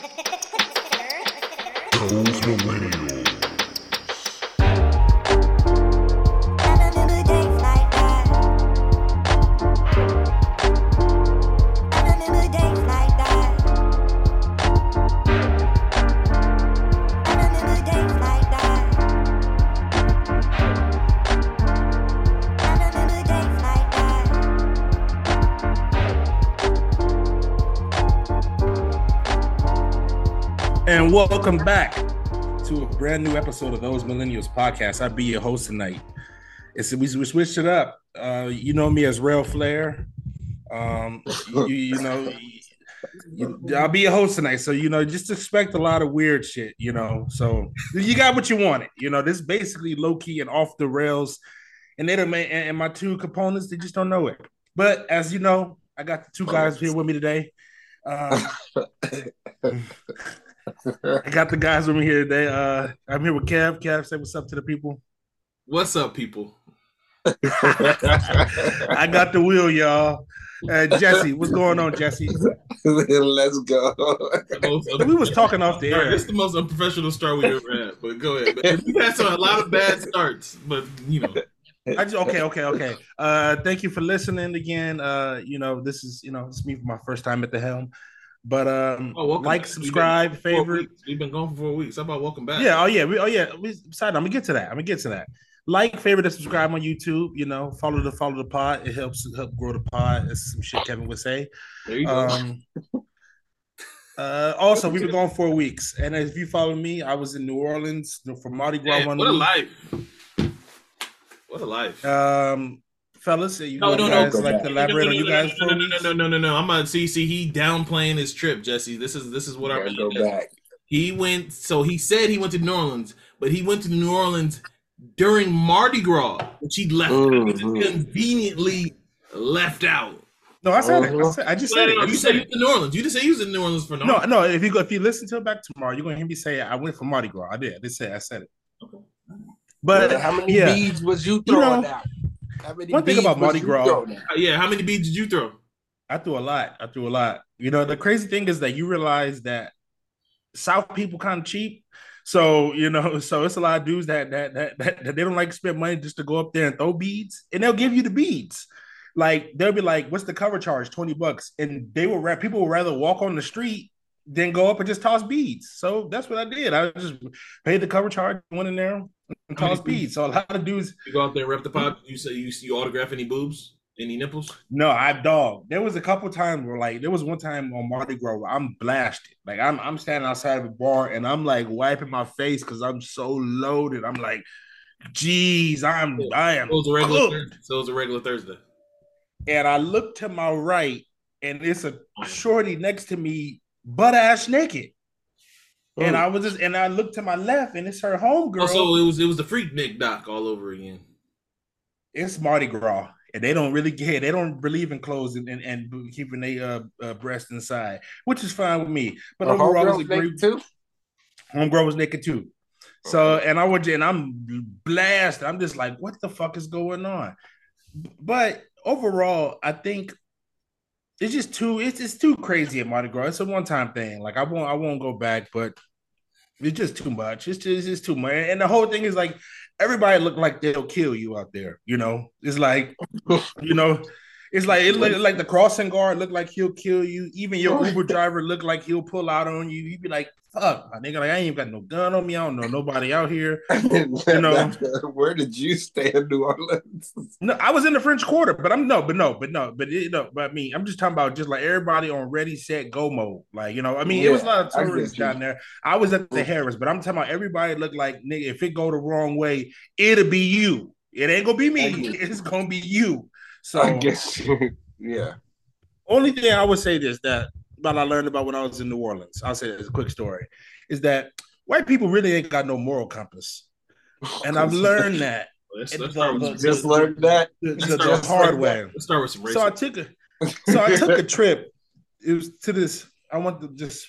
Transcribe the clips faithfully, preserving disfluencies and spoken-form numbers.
Those millennials. And welcome back to a brand new episode of Those Millennials Podcast. I'll be your host tonight. It's, we, we switched it up. Uh, you know me as Rail Flair. Um, you, you know, you, I'll be your host tonight. So, you know, just expect a lot of weird shit, you know. So you got what you wanted. You know, this is basically low-key and off the rails. And, they don't, and my two components, they just don't know it. But as you know, I got the two guys here with me today. Um, I got the guys with me here today. Uh, I'm here with Kev. Kev, say what's up to the people. What's up, people? I got the wheel, y'all. Uh, Jesse, what's going on, Jesse? Let's go. We was talking off the air. This is the most unprofessional start we ever had, but go ahead. We had a lot of bad starts, but, you know. I just, okay, okay, okay. Uh, thank you for listening again. Uh, you know, this is, you know, it's me for my first time at the helm. But um, oh, like, subscribe, we've been, favorite. We've been gone for four weeks. How about welcome back? Yeah, oh yeah, we, oh yeah. We, besides, I'm gonna get to that. I'm gonna get to that. Like, favorite, and subscribe on YouTube. You know, follow the follow the pod. It helps help grow the pod. That's some shit Kevin would say. There you um, go. uh, also, we've been gone four weeks, and if you follow me, I was in New Orleans for Mardi Gras. Damn, one what week. a life! What a life! Um. Fellas, you no, no, guys no, like to elaborate no, no, on you guys? No, no, no, no, no, no, no, no. I'm not. See, see, he downplaying his trip, Jesse. This is this is what I go back. He went. So he said he went to New Orleans, but he went to New Orleans during Mardi Gras, which he left mm-hmm. out, conveniently left out. No, I said mm-hmm. it. I, said, I just said it. You said you went to New Orleans. You just said you was in New Orleans for New Orleans. No, no. If you go, if you listen to it back tomorrow, you're gonna hear me say I went for Mardi Gras. I did. I did say I said it. Okay. But well, how many yeah. beads was you throwing you know, out? One thing about Mardi Gras. Yeah, how many beads did you throw? I threw a lot. I threw a lot. You know, the crazy thing is that you realize that South people kind of cheap. So, you know, so it's a lot of dudes that that that, that, that they don't like to spend money just to go up there and throw beads. And they'll give you the beads. Like, they'll be like, what's the cover charge? twenty bucks. And they will, people would rather walk on the street than go up and just toss beads. So that's what I did. I just paid the cover charge, went in there. Cause beads. So a lot of dudes. You go out there, and rep the pop. You say you you autograph any boobs, any nipples? No, I dog. There was a couple times where like there was one time on Mardi Gras where I'm blasted. Like I'm I'm standing outside of a bar and I'm like wiping my face because I'm so loaded. I'm like, geez, I'm yeah. I am. So it was a regular Thursday. So it was a regular Thursday. And I look to my right, and it's a shorty next to me, butt ass naked. And I was just, and I looked to my left, and it's her homegirl. Oh, so it was, it was the freak Nick Doc all over again. It's Mardi Gras, and they don't really care. They don't believe in clothes and, and, and keeping their uh, uh, breast inside, which is fine with me. But well, homegirl was naked too. Homegirl was naked too. So, and I would, and I'm blasted. I'm just like, what the fuck is going on? But overall, I think. It's just too. It's it's too crazy at Mardi Gras. It's a one time thing. Like I won't. I won't go back. But it's just too much. It's just. It's just too much. And the whole thing is like everybody look like they'll kill you out there. You know. It's like, you know. It's like it looked like the crossing guard looked like he'll kill you. Even your Uber driver looked like he'll pull out on you. You'd be like, "Fuck, my nigga! Like I ain't got no gun on me. I don't know nobody out here." You know, where did you stay in New Orleans? No, I was in the French Quarter, but I'm no, but no, but no, but you know, but I mean, I'm just talking about just like everybody on ready, set, go mode. Like you know, I mean, yeah, it was a lot of tourists down there. I was at the Harris, but I'm talking about everybody looked like nigga. If it go the wrong way, it'll be you. It ain't gonna be me. It's gonna be you. So I guess, yeah. Only thing I would say this that what I learned about when I was in New Orleans, I'll say this as a quick story, is that white people really ain't got no moral compass, and I've learned that. Let's, let's the, the, just the, learned that the, the, the hard with, way. Let's start with some racism. So I took a, so I took a trip. It was to this. I want to just.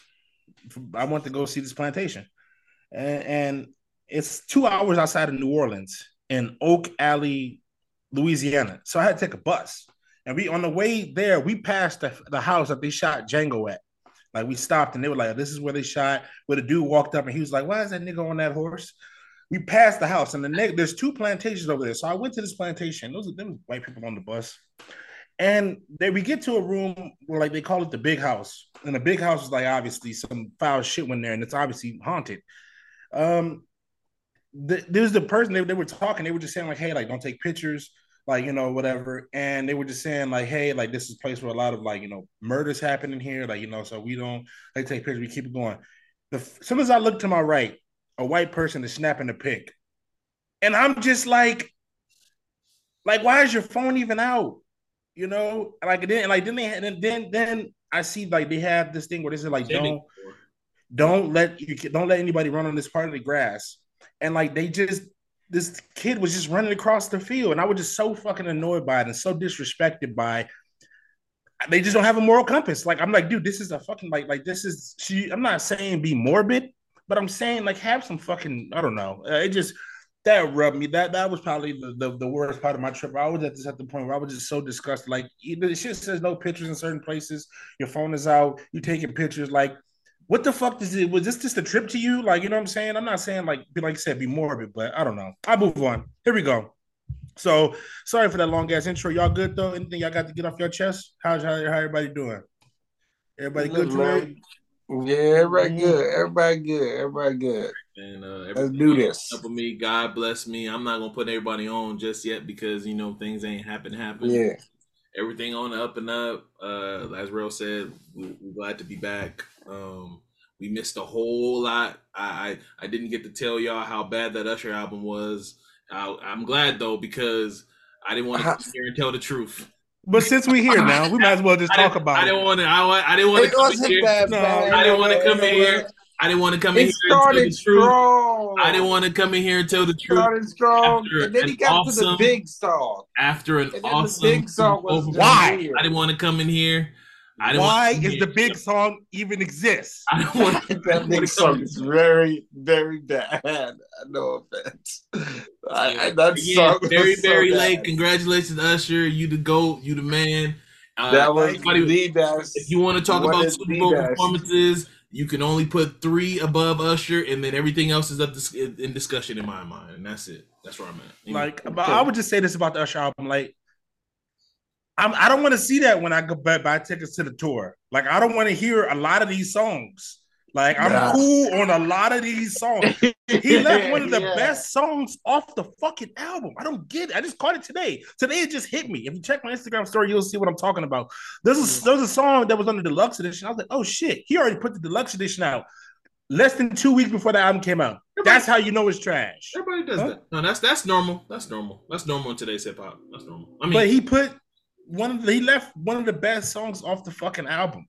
I want to go see this plantation, and, and it's two hours outside of New Orleans in Oak Alley, Louisiana. So I had to take a bus. And we on the way there, we passed the, the house that they shot Django at. Like, we stopped and they were like, this is where they shot, where the dude walked up and he was like, why is that nigga on that horse? We passed the house and the next, there's two plantations over there. So I went to this plantation. Those are them white people on the bus. And they, we get to a room where, like, they call it the big house. And the big house is, like, obviously some foul shit went there and it's obviously haunted. Um, the, there was the person, they, they were talking. They were just saying, like, hey, like, don't take pictures, like, you know, whatever. And they were just saying, like, hey, like, this is a place where a lot of, like, you know, murders happen in here. Like, you know, so we don't, like, take pictures. We keep it going. The, as soon as I look to my right, a white person is snapping a pic. And I'm just like, like, why is your phone even out? You know, like then, like then they had, and then then I see like they have this thing where they say like don't, don't let you don't let anybody run on this part of the grass, and like they just this kid was just running across the field, and I was just so fucking annoyed by it and so disrespected by. They just don't have a moral compass. Like I'm like, dude, this is a fucking like like this is she. I'm not saying be morbid, but I'm saying like have some fucking I don't know. Uh, it just. That rubbed me. That that was probably the, the, the worst part of my trip. I was at this at the point where I was just so disgusted. Like, it shit says no pictures in certain places. Your phone is out. You taking pictures. Like, what the fuck is it? Was this just a trip to you? Like, you know what I'm saying? I'm not saying like like I said, be morbid, but I don't know. I move on. Here we go. So sorry for that long ass intro. Y'all good though? Anything y'all got to get off your chest? How's how, how everybody doing? Everybody good today? Yeah, everybody good. Everybody good. Everybody good. And uh, let's do this. Up with me. God bless me. I'm not gonna put everybody on just yet because you know things ain't happen. Happen. Yeah. Everything on the up and up. Uh, as Rel said, we, we're glad to be back. Um, we missed a whole lot. I, I I didn't get to tell y'all how bad that Usher album was. I, I'm glad though because I didn't want to come here and tell the truth. But since we're here now, we might as well just talk about it. I didn't want to. I didn't want to come here. I didn't want to come in here. I didn't want to come in here and tell the truth. I didn't want to come in here and tell the truth. Started strong, and then he got to the big song. After an awesome overwhelming. Why? I didn't want to come in here. Why is the big song even exist? I don't want to. That big song is very, very bad. No offense. I, I, that yeah, song very, was very so late. Bad. Congratulations, Usher. You the GOAT. You the man. Uh, that was everybody, the best. If you want to talk what about Super Bowl best. Performances, you can only put three above Usher, and then everything else is up to, in discussion in my mind. And that's it. That's where I'm at. You like, know? I would just say this about the Usher album, like. I'm, I don't want to see that when I go buy, buy tickets to the tour. Like, I don't want to hear a lot of these songs. Like, I'm nah. cool on a lot of these songs. He left one of the yeah. best songs off the fucking album. I don't get it. I just caught it today. Today, it just hit me. If you check my Instagram story, you'll see what I'm talking about. There's a, there's a song that was on the deluxe edition. I was like, oh, shit. He already put the deluxe edition out less than two weeks before the album came out. Everybody, that's how you know it's trash. Everybody does huh? that. No, that's, that's normal. That's normal. That's normal in today's hip-hop. That's normal. I mean, but he put... One of the, he left one of the best songs off the fucking album.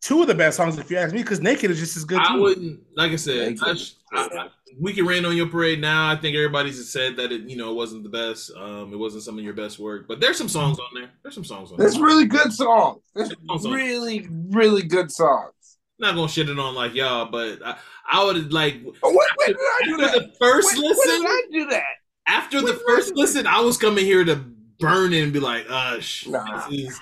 Two of the best songs, if you ask me, because Naked is just as good. I too. wouldn't, like I said, I, I, I, we can rain on your parade now. I think everybody's just said that it, you know, it wasn't the best. Um, it wasn't some of your best work, but there's some songs on there. There's some songs on there. There's really good songs. There's really, really good songs. Not gonna shit it on like y'all, but I, I would like. Oh, what, after, when did I do that? The first when, listen, when did I do that? After when the first I listen, I was coming here to. Burn it and be like, uh, sh- nah. this is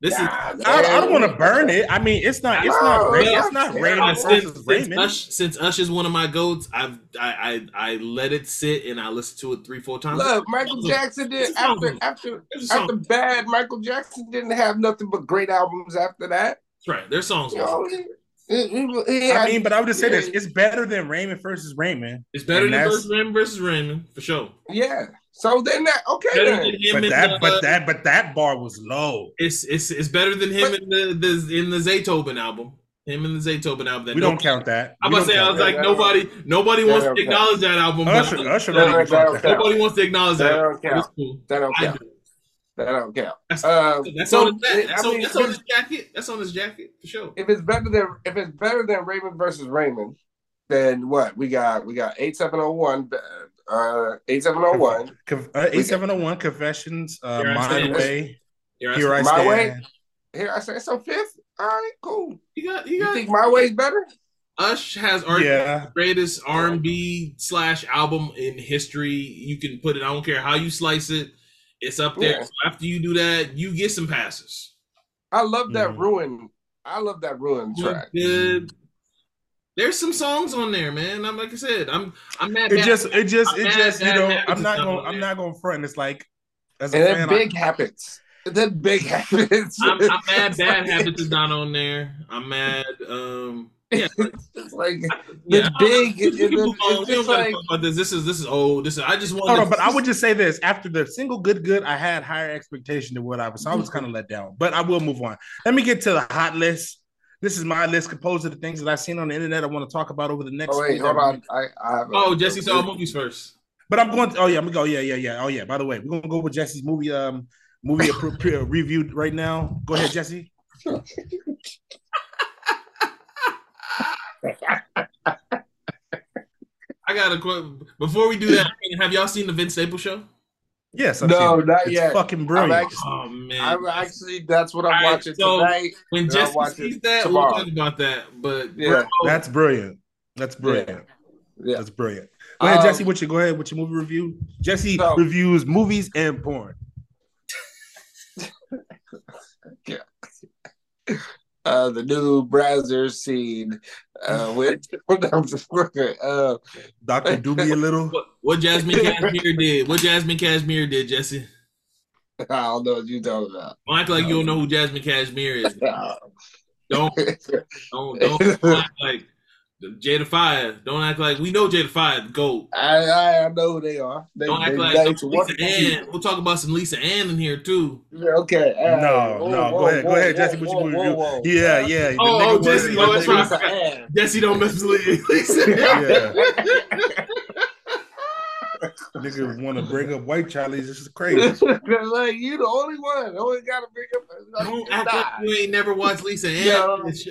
this nah, is. I, I don't want to burn it. I mean, it's not, it's not, oh, Ray, it's not Raymond versus Raymond. Ush, since Ush is one of my goats, I've I, I I let it sit and I listened to it three four times. Look, Michael Jackson did after after after bad. Michael Jackson didn't have nothing but great albums after that. That's right. Their songs. I mean, but I would just say this: it's better than Raymond versus Raymond. It's better than Raymond versus Raymond for sure. Yeah. So then that okay, then. But that, the, but that, but that bar was low. It's it's it's better than him but, in the, the in the Zaytoven album. Him in the Zaytoven album. That we don't count that. I'm about to say I was that. like that nobody nobody wants to acknowledge that album. Nobody wants to acknowledge that. That don't count. That don't count. That don't count. That's, um, that's so on his jacket. That's, I mean, that's on his jacket. That's on his jacket for sure. If it's better than if it's better than Raymond versus Raymond, then what we got? We got eighty-seven oh one. Uh, eighty-seven oh one. Conf- uh, eighty-seven oh one Confessions. Uh, my way. Here I, Here I stand. My way. Here I stand. So fifth. All right, cool. You got. You, you got think it. My way's better? Ush has arguably yeah. the greatest R and B slash album in history. You can put it. I don't care how you slice it. It's up there. Yeah. So after you do that, you get some passes. I love that mm. Ruin I love that Ruin track. Good. There's some songs on there, man. I'm like I said, I'm I'm mad. It bad. just it just I'm it mad, just bad, you know bad, I'm not gonna I'm not gonna front. It's like as a and fan, that big I, happens. That big happens. I'm, I'm mad. Bad Habits is not on there. I'm mad. Um, yeah, it's like yeah, the big. It, it, it, it's just like, about this. this is this is old. This is, I just want. No, but I would just say this: after the single "Good Good," I had higher expectation than what I was. So I was kind of let down. But I will move on. Let me get to the hot list. This is my list composed of the things that I've seen on the internet. I want to talk about over the next. Oh wait, hold on. I, I have oh, a, Jesse saw a, movies first. But I'm going. To, oh yeah, I'm gonna go. Yeah, yeah, yeah. Oh yeah. By the way, we're gonna go with Jesse's movie. Um, movie reviewed right now. Go ahead, Jesse. I got a quote. Before we do that, have y'all seen the Vince Staples show? Yes, I've no, seen not it's yet. Fucking brilliant! I'm actually, oh man, I'm actually that's what I'm right, watching so tonight. When Jesse sees that, tomorrow. We'll talk about that. But yeah, bro, that's brilliant. That's brilliant. Yeah. Yeah. That's brilliant. Go ahead, um, Jesse. What you go ahead with your movie review? Jesse so, reviews movies and porn. Yeah. Uh, the new Brazzers scene uh, with uh, Doctor Doobie a little. What, what Jasmine Cashmere did? What Jasmine Cashmere did, Jesse? I don't know what you talking about. Don't act like you don't know who Jasmine Cashmere is. don't, don't, don't act like Jada Fire. Don't act like we know Jada Fire. Go. I I know who they are. They, don't act they, like they, some Lisa Ann. We'll talk about some Lisa Ann in here too. Yeah, okay. Uh, no, whoa, no. Whoa, go ahead, whoa, go ahead, whoa, Jesse. What whoa, you whoa, whoa. Yeah, yeah. Oh, oh Jesse. Oh, that's right. Jesse don't mess with Lisa. Yeah. Nigga want to bring up white Charlies. This is crazy. Like you the only one. Only got to bring up. Like, don't act like you ain't never watched Lisa Ann. Yeah,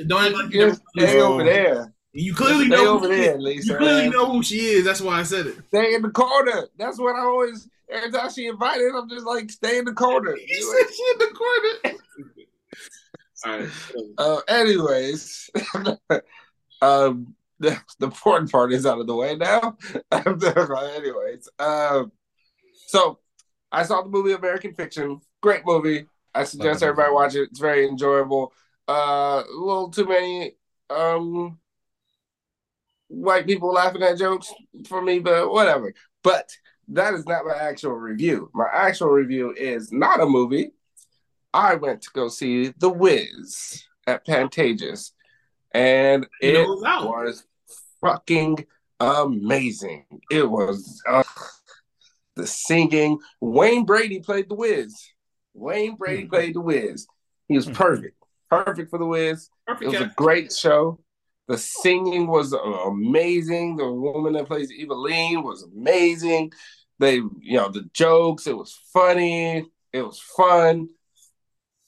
don't act like you never. Stay over there. You clearly know over who there, Lisa. You clearly know who she is. That's why I said it. Stay in the corner. That's what I always. Every time she invited, I'm just like, stay in the corner. He said she in the corner. All right. Uh, anyways, um, the, the important part is out of the way now. Anyways, um, so I saw the movie American Fiction. Great movie. I suggest everybody watch it. It's very enjoyable. Uh, a little too many. Um, White people laughing at jokes for me, but whatever. But that is not my actual review. My actual review is not a movie. I went to go see The Wiz at Pantages, and it no, no. was fucking amazing. It was uh, the singing. Wayne Brady played The Wiz. Wayne Brady mm-hmm. played The Wiz. He was perfect. Perfect for The Wiz. Perfect, it was yeah. a great show. The singing was amazing. The woman that plays Evelyn was amazing. They, you know, the jokes, it was funny. It was fun.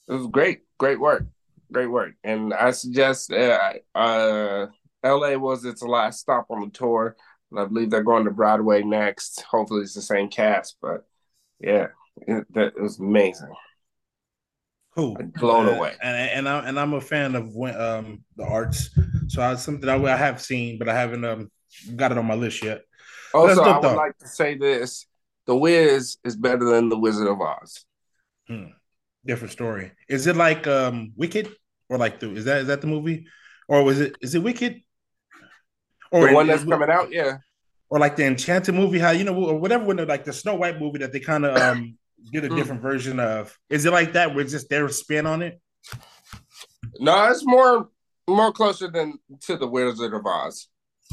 It was great. Great work. Great work. And I suggest uh, uh, L A was its last stop on the tour. And I believe they're going to Broadway next. Hopefully it's the same cast. But, yeah, it, it was amazing. Cool. Blown uh, away, and and I'm and I'm a fan of when, um the arts, so I, something I, I have seen, but I haven't um got it on my list yet. Also, I would though. like to say this: The Wiz is better than The Wizard of Oz. Hmm. Different story. Is it like um Wicked or like the is that is that the movie, or was it is it Wicked? Or the one that's coming out, yeah. Or like the Enchanted movie, how you know, or whatever, when like the Snow White movie that they kind of um. Get a different mm. version of. Is it like that? Where just their spin on it? No, it's more more closer than to the Wizard of Oz.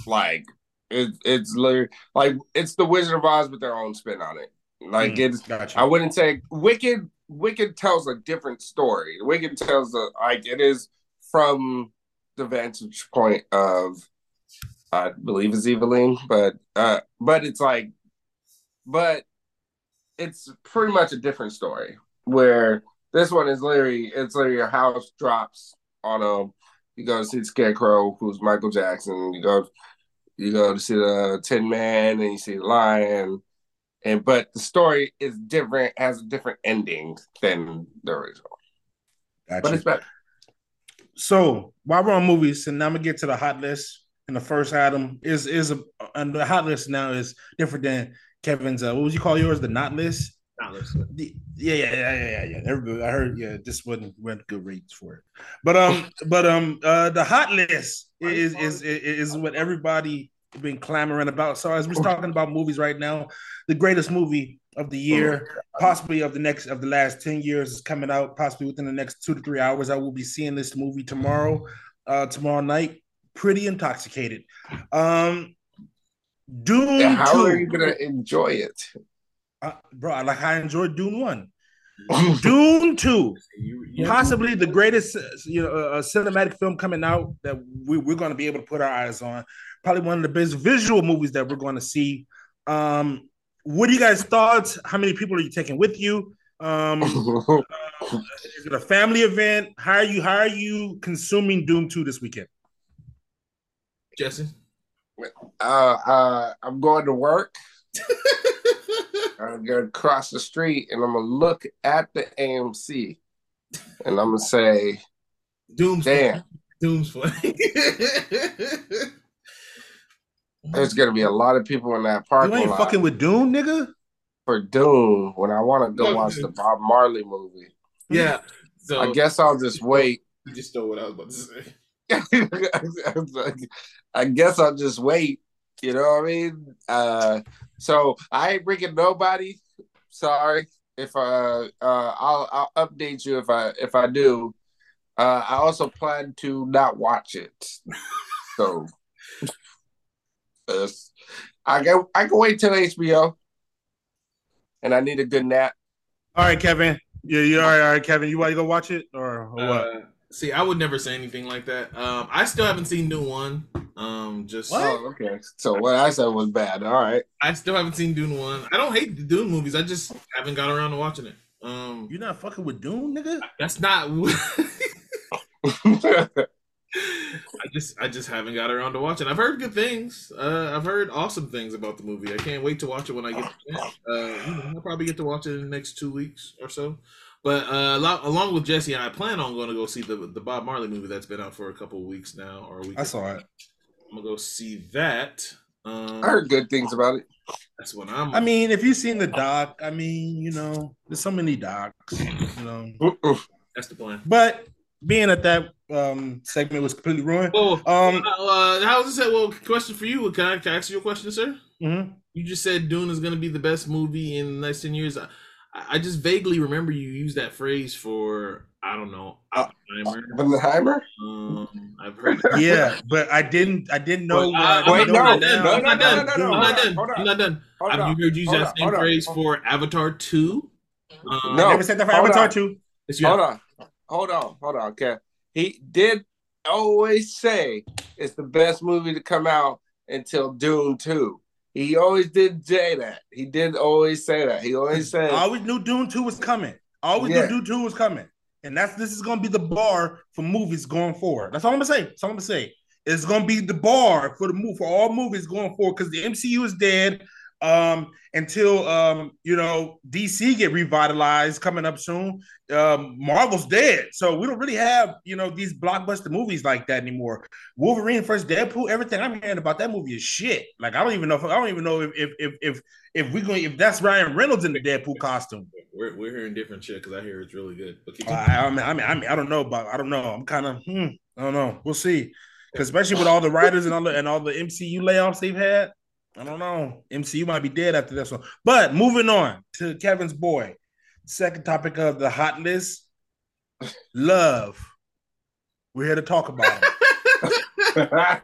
Like it, it's literally like it's the Wizard of Oz with their own spin on it. Like mm, it's. Gotcha. I wouldn't say Wicked. Wicked tells a different story. Wicked tells a, like it is from the vantage point of, I believe it's Evelyn, but uh, but it's like, but. It's pretty much a different story where this one is literally, it's literally your house drops on a, you go to see the Scarecrow, who's Michael Jackson. You go, you go to see the Tin Man and you see the Lion. And, but the story is different, has a different ending than the original. Gotcha. But it's better. So while we're on movies, and now I'm gonna get to the hot list. And the first item is, is a, and the hot list now is different than Kevin's, uh, what would you call yours? The not list? Not list. The, Yeah, yeah, yeah, yeah, yeah. Everybody, I heard. Yeah, this wasn't went good ratings for it, but um, but um, uh, the hot list is is is, is what everybody been clamoring about. So as we're talking about movies right now, the greatest movie of the year, possibly of the next of the last ten years, is coming out. Possibly within the next two to three hours, I will be seeing this movie tomorrow, uh, tomorrow night. Pretty intoxicated. Um, Dune Two. How are you gonna enjoy it? Uh, bro, like I enjoyed Dune One, Dune Two, possibly the greatest you know uh, cinematic film coming out that we, we're going to be able to put our eyes on. Probably one of the best visual movies that we're going to see. Um, what are you guys' thoughts? How many people are you taking with you? Um, uh, is it a family event? How are you? How are you consuming Dune Two this weekend, Jesse? Uh, uh, I'm going to work. I'm going to cross the street and I'm going to look at the A M C and I'm going to say, Doom's damn. Doom's funny. There's going to be a lot of people in that parking lot. You ain't lot fucking with Doom, nigga? For Doom, when I want to go no, watch dude. the Bob Marley movie. Yeah. So I guess I'll just wait. You just know what I was about to say. I guess I'll just wait. You know what I mean? Uh, so I ain't bringing nobody. Sorry, if I, uh, I'll I'll update you if I if I do. Uh, I also plan to not watch it. So uh, I can I can wait till H B O. And I need a good nap. All right, Kevin. Yeah, you all right? All right, Kevin. You want to go watch it or, or what? Uh, see, I would never say anything like that. Um, I still haven't seen Dune One. Um, just what? Oh, okay. So what I said was bad. All right. I still haven't seen Dune One. I don't hate the Dune movies. I just haven't got around to watching it. Um, you're not fucking with Dune, nigga. That's not. I just, I just haven't got around to watching. I've heard good things. Uh, I've heard awesome things about the movie. I can't wait to watch it when I get to it. Uh, you know, I'll probably get to watch it in the next two weeks or so. But uh, along with Jesse, I plan on going to go see the the Bob Marley movie that's been out for a couple of weeks now, or a week. I saw it. I'm gonna go see that. Um, I heard good things about it. That's what I'm. I mean, if you've seen the doc, I mean, you know, there's so many docs. You know, uh-oh. That's the plan. But being that that um, segment was completely ruined. Oh, um, uh, how was it? Well, question for you. Can I, can I ask you a question, sir? Mm-hmm. You just said Dune is gonna be the best movie in the next ten years. I, I just vaguely remember you used that phrase for, I don't know, Oppenheimer. Oppenheimer? Um, I've heard that. Yeah, but I didn't I didn't know. Well, I, wait, no, I'm not done. I'm not done. I'm not done. I've heard you use that same phrase for Avatar two. Um, no, I never said that for Avatar two. Hold on. Hold on. Hold on, Kev. He did always say it's the best movie to come out until Dune two. He always did say that. He did always say that. He always said. I always knew Dune two was coming. I always yeah. knew Dune two was coming. And that's this is going to be the bar for movies going forward. That's all I'm going to say. That's all I'm going to say. It's going to be the bar for the move for all movies going forward because the M C U is dead um, until, um, you know, D C get revitalized coming up soon. Um, Marvel's dead. So we don't really have, you know, these blockbuster movies like that anymore. Wolverine versus Deadpool, everything I'm hearing about that movie is shit. Like I don't even know if I don't even know if if if if, if we going if that's Ryan Reynolds in the Deadpool costume. We're we're hearing different shit because I hear it's really good. But uh, I mean I mean I mean I don't know about I don't know. I'm kind of hmm, I don't know. We'll see. Because especially with all the writers and all the and all the M C U layoffs they've had, I don't know. M C U might be dead after this one. But moving on to Kevin's boy. Second topic of the hot list, love. We're here to talk about it.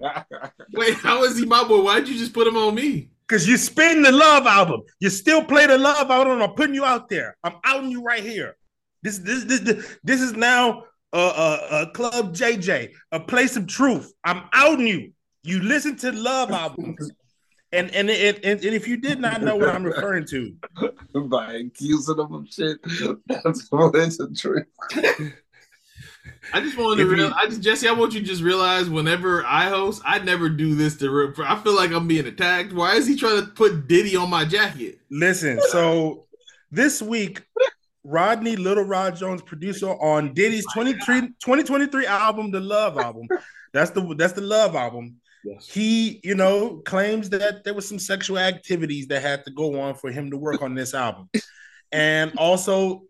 Wait, how is he my boy? Why'd you just put him on me? Because you spin the Love Album. You still play the Love Album. I'm putting you out there. I'm outing you right here. This, this, this, this, this is now a, a, a Club J J, a place of truth. I'm outing you. You listen to Love Albums. And and, and and if you did not know what I'm referring to, by accusing them of shit, that's what it's a trick. I just wanted if to realize, I just Jesse, I want you to just realize whenever I host, I never do this to rip. I feel like I'm being attacked. Why is he trying to put Diddy on my jacket? Listen, so this week, Rodney Little Rod Jones, producer on Diddy's twenty twenty-three album, The Love Album. That's the that's the Love Album. Yes. He, you know, claims that there was some sexual activities that had to go on for him to work on this album. And also,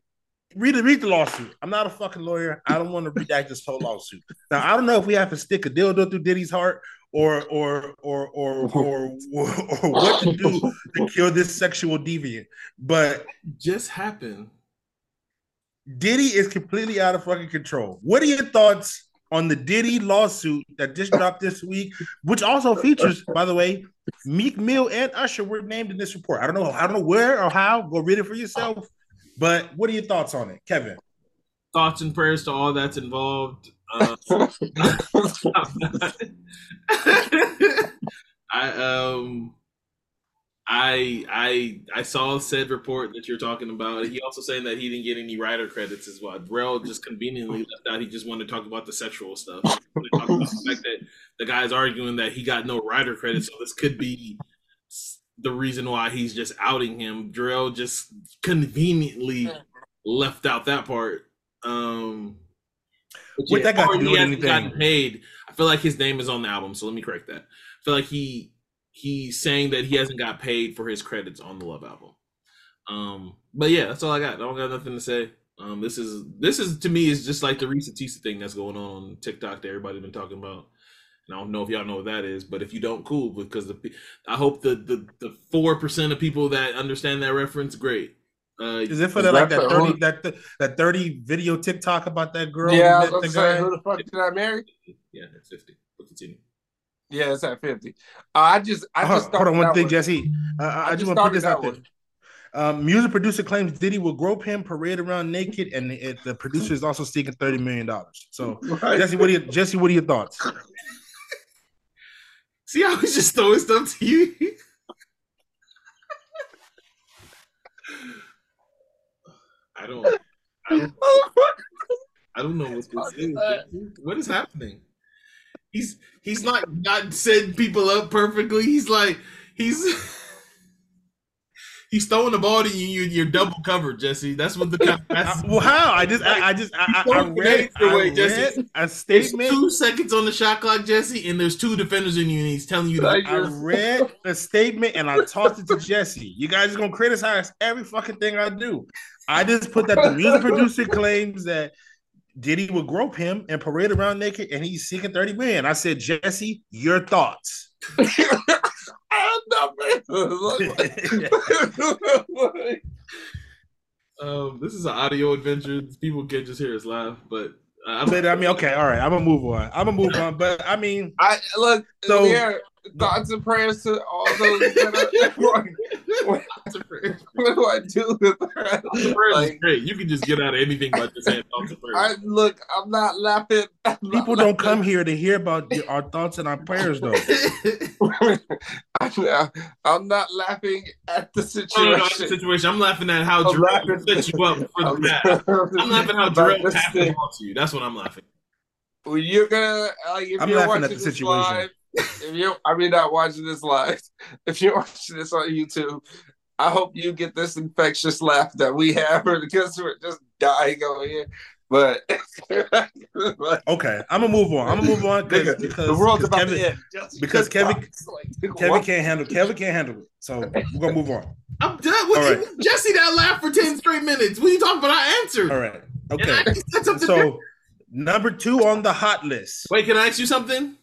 read the, read the lawsuit. I'm not a fucking lawyer. I don't want to redact this whole lawsuit. Now, I don't know if we have to stick a dildo through Diddy's heart or or or or or, or, or what to do to kill this sexual deviant. But it just happened. Diddy is completely out of fucking control. What are your thoughts on the Diddy lawsuit that just dropped this week, which also features, by the way, Meek Mill and Usher were named in this report. I don't know, I don't know where or how. Go read it for yourself. But what are your thoughts on it, Kevin? Thoughts and prayers to all that's involved. Uh, I um, I I I saw said report that you're talking about. He also saying that he didn't get any writer credits as well. Drell just conveniently left out. He just wanted to talk about the sexual stuff. He wanted to talk about the fact that the guy's arguing that he got no writer credits, so this could be the reason why he's just outing him. Drell just conveniently left out that part. Um, what yeah, that got to do with anything? Gotten paid. I feel like his name is on the album, so let me correct that. I feel like he he's saying that he hasn't got paid for his credits on the Love album. Um, but yeah, that's all I got. I don't got nothing to say. Um, this is this is to me is just like the Reese Tisa thing that's going on on TikTok that everybody's been talking about. And I don't know if y'all know what that is, but if you don't, cool. Because the I hope the the the four percent of people that understand that reference, great. Uh, is it for the, like that thirty that that thirty video TikTok about that girl? Yeah, I was saying, who the fuck did I marry? Yeah, that's fifty. We'll continue. Yeah, it's at fifty. Uh, I just I just hold on one thing, Jesse. Uh, I, I just want to put this out there. Um, music producer claims Diddy will grope him, parade around naked, and it, the producer is also seeking thirty million dollars. So, right. Jesse, what are your, Jesse, what are your thoughts? See, I was just throwing stuff to you. I don't. I don't, I don't know what this is. What is happening? He's he's not not setting people up perfectly. He's like he's he's throwing the ball to you. You're double covered, Jesse. That's what the kind of I, well, how I just I, I just I, I read, I way, read Jesse. A statement. There's two seconds on the shot clock, Jesse, and there's two defenders in you, and he's telling you that. I read a statement and I tossed it to Jesse. You guys are gonna criticize every fucking thing I do. I just put that the music producer claims that Diddy will grope him and parade around naked, and he's seeking thirty million. I said, Jesse, your thoughts. um, this is an audio adventure. People can just hear us laugh, but uh, I'm I mean, okay, all right. I'm gonna move on. I'm gonna move on, but I mean, I look. So here, thoughts and prayers to all those. That are, what, what do I do with that? Thoughts and prayers like, is great. You can just get out of anything by just saying thoughts and prayers. I, look, I'm not laughing. I'm People not don't laughing. Come here to hear about the, our thoughts and our prayers, though. I'm, I'm not laughing at the situation. Oh, no, the situation. I'm laughing at how Jarrell set you up for the match. I'm laughing how Jarrell passed the ball to you. That's what I'm laughing. Well, you're gonna. Like, if I'm you're laughing at the situation. Live, If you, I mean, not watching this live. If you're watching this on YouTube, I hope you get this infectious laugh that we have, because we're just dying over here. But okay, I'm gonna move on. I'm gonna move on because the world's about Kevin, to end. Just because Kevin, like, Kevin can't handle. Kevin can't handle it. So we're gonna move on. I'm done with right. Jesse. That laughed for ten straight minutes. What are you talking about? I answered. All right. Okay. So different. Number two on the hot list. Wait, can I ask you something?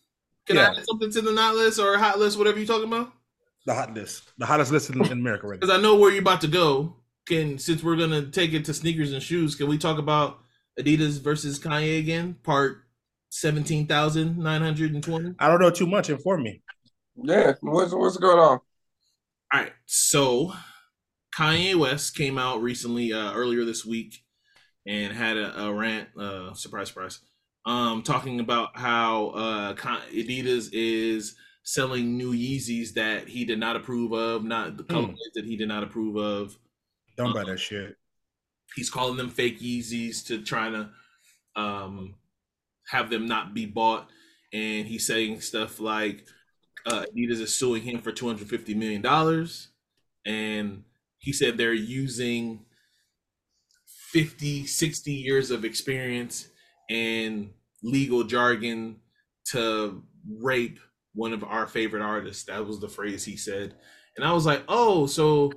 Can yeah. I add something to the not list or hot list, whatever you're talking about? The hot list. The hottest list in, in America right now. Because I know where you're about to go. Can Since we're going to take it to sneakers and shoes, can we talk about Adidas versus Kanye again? Part seventeen thousand nine hundred twenty? I don't know too much. Inform me. Yeah. What's, what's going on? All right. So Kanye West came out recently, uh, earlier this week, and had a, a rant. Uh, surprise, surprise. Um, talking about how uh, Adidas is selling new Yeezys that he did not approve of, not the colorways mm. that he did not approve of. Don't um, buy that shit. He's calling them fake Yeezys to try to um, have them not be bought. And he's saying stuff like uh, Adidas is suing him for two hundred fifty million dollars. And he said they're using fifty, sixty years of experience and legal jargon to rape one of our favorite artists. That was the phrase he said. And I was like, oh, so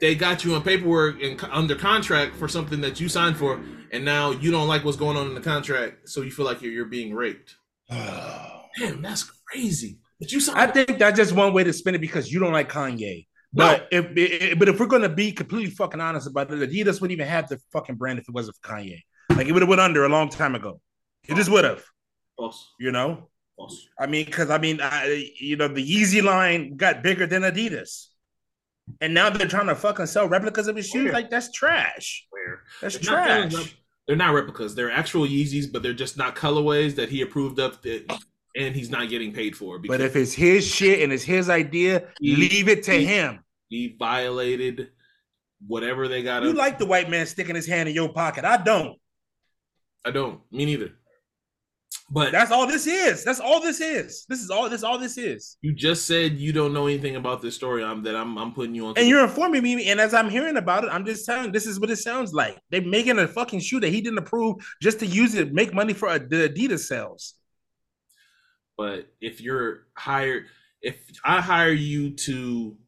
they got you on paperwork and under contract for something that you signed for, and now you don't like what's going on in the contract, so you feel like you're, you're being raped. Oh. Damn, that's crazy. But you I think that's just one way to spin it because you don't like Kanye. But no. if it, but if we're gonna be completely fucking honest about it, Adidas wouldn't even have the fucking brand if it wasn't for Kanye. Like it would have went under a long time ago. It just would have. You know. False. I mean, because I mean, I, you know, the Yeezy line got bigger than Adidas, and now they're trying to fucking sell replicas of his shoes. Where? Like that's trash. Where? That's they're trash. Not, they're not replicas. They're actual Yeezys, but they're just not colorways that he approved of. That, and he's not getting paid for it. But if it's his shit and it's his idea, he, leave it to he, him. He violated whatever they got. You like the white man sticking his hand in your pocket. I don't. I don't. Me neither. But that's all this is. That's all this is. This is all this all this is. You just said you don't know anything about this story. I'm that I'm I'm putting you on. And you're informing me, and as I'm hearing about it, I'm just telling you, this is what it sounds like. They're making a fucking shoe that he didn't approve just to use it, make money for the Adidas sales. But if you're hired, if I hire you to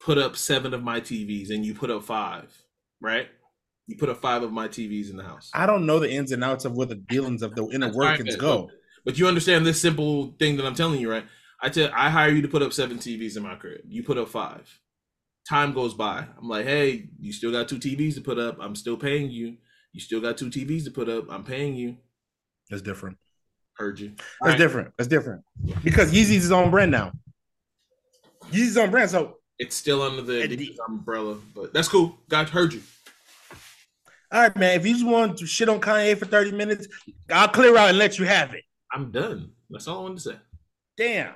put up seven of my T Vs and you put up five, right? You put up five of my T Vs in the house. I don't know the ins and outs of where the dealings of the inner workings go. But you understand this simple thing that I'm telling you, right? I tell, I hire you to put up seven T Vs in my crib. You put up five. Time goes by. I'm like, hey, you still got two T Vs to put up. I'm still paying you. You still got two T Vs to put up. I'm paying you. That's different. Heard you. That's right. different. That's different. Because Yeezy's his own brand now. Yeezy's his own brand, so it's still under the Adidas umbrella. But that's cool. God heard you. All right, man. If you just want to shit on Kanye for thirty minutes, I'll clear out and let you have it. I'm done. That's all I wanted to say. Damn.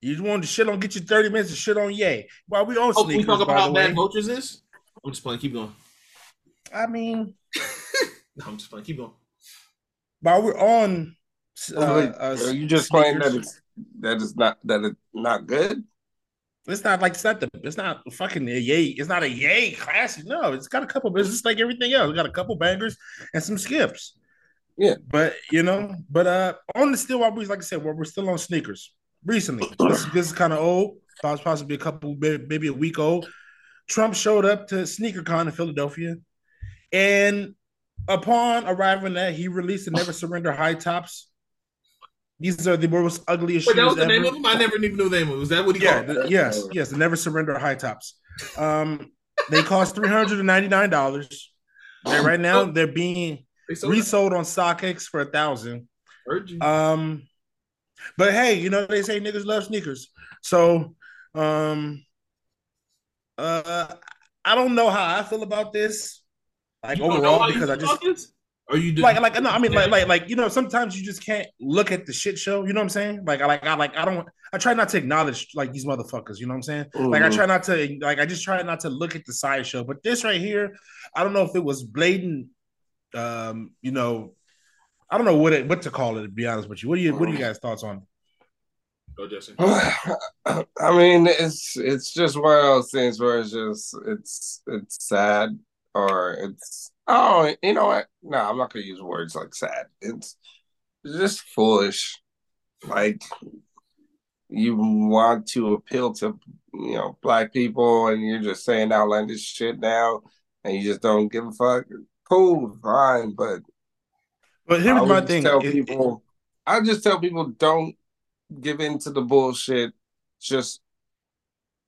You just wanted to shit on, get you thirty minutes to shit on Ye. While we on oh, sneakers, can we talk about how bad vultures is? I'm just playing. Keep going. I mean, no, I'm just playing. Keep going. While we're on. Uh, uh, Are you just playing that it's that is not that it's not good? It's not like it's not the it's not fucking a yay. It's not a yay classic. No, it's got a couple. It's just like everything else. We got a couple bangers and some skips. Yeah, but you know, but uh, on the still while we like I said, well, we're still on sneakers. Recently, this, this is kind of old. Possibly a couple, maybe a week old. Trump showed up to Sneaker Con in Philadelphia, and upon arriving there, he released the Never Surrender high tops. These are the most ugliest Wait, shoes that was the ever. Name of them? I never even knew the name of them. Was that what he yeah, called? The, yes, yes. The Never Surrender high tops. Um, they cost three hundred ninety-nine dollars. And right now, they're being they resold that on StockX for one thousand dollars. Heard you. Um, but hey, you know, they say niggas love sneakers. So, um, uh, I don't know how I feel about this. Like you overall, because I just... Are you doing like like no? I mean like like like you know sometimes you just can't look at the shit show. You know what I'm saying? Like I like I like I don't I try not to acknowledge like these motherfuckers. You know what I'm saying? Ooh. Like I try not to like I just try not to look at the side show. But this right here, I don't know if it was blatant. Um, you know, I don't know what it what to call it. To be honest with you, what do you what are you guys thoughts on? Go Jesse. I mean, it's it's just one of those things where it's just it's it's sad or it's. Oh, you know what? No, I'm not going to use words like sad. It's just foolish. Like, you want to appeal to, you know, black people, and you're just saying outlandish shit now, and you just don't give a fuck. Cool, fine, but... But here's my thing. Tell it, people, it, I just tell people, don't give in to the bullshit. Just,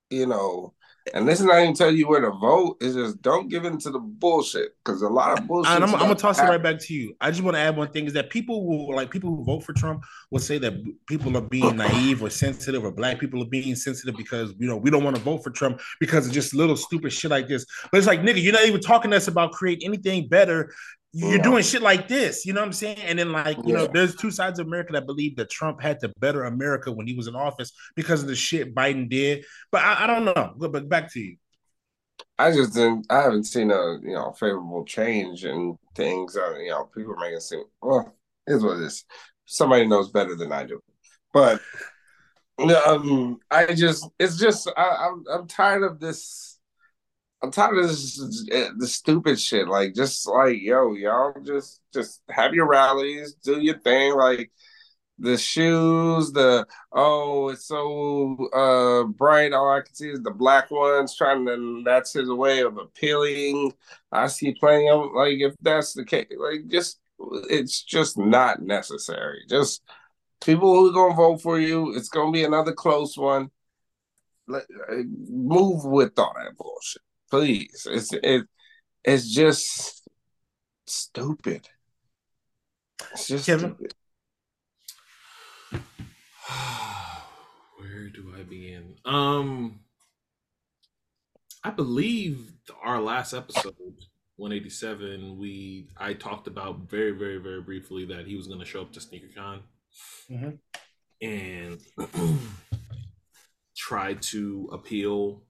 you know... And this is not even telling you where to vote. It's just don't give in to the bullshit because a lot of bullshit. And I'm, I'm gonna toss happen. it right back to you. I just want to add one thing: is that people will like people who vote for Trump will say that people are being naive or sensitive, or black people are being sensitive because you know we don't want to vote for Trump because of just little stupid shit like this. But it's like, nigga, you're not even talking to us about create anything better. You're yeah. doing shit like this, you know what I'm saying? And then, like, you yeah. know, there's two sides of America that believe that Trump had to better America when he was in office because of the shit Biden did. But I, I don't know. But back to you. I just didn't, I haven't seen a, you know, favorable change in things. Uh, you know, people make it seem, well, here's what it is. Somebody knows better than I do. But um, I just, it's just, I, I'm, I'm tired of this. I'm tired of this, this stupid shit. Like, just like, yo, y'all just, just have your rallies, do your thing. Like, the shoes, the, oh, it's so uh, bright. All I can see is the black ones trying to, that's his way of appealing. I see playing, like, if that's the case, like, just, it's just not necessary. Just people who are going to vote for you, it's going to be another close one. Let, move with all that bullshit, please. It's, it, it's just stupid. It's just Kevin. Stupid. Where do I begin? Um, I believe our last episode, one eighty-seven, we I talked about very, very, very briefly that he was going to show up to Sneaker Con, mm-hmm. and try to appeal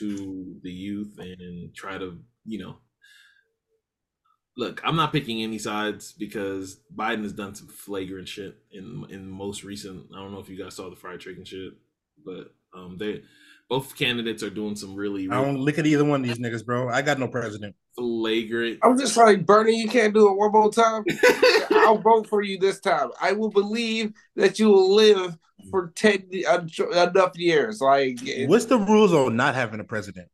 to the youth and try to, you know, look, I'm not picking any sides because Biden has done some flagrant shit in in most recent. I don't know if you guys saw the fried chicken shit, but um, they both candidates are doing some really, really. I don't look at either one of these niggas, bro. I got no president. Flagrant. I'm just like, Bernie, you can't do it one more time. I'll vote for you this time. I will believe that you will live for ten uh, enough years. Like, what's the rules on not having a president?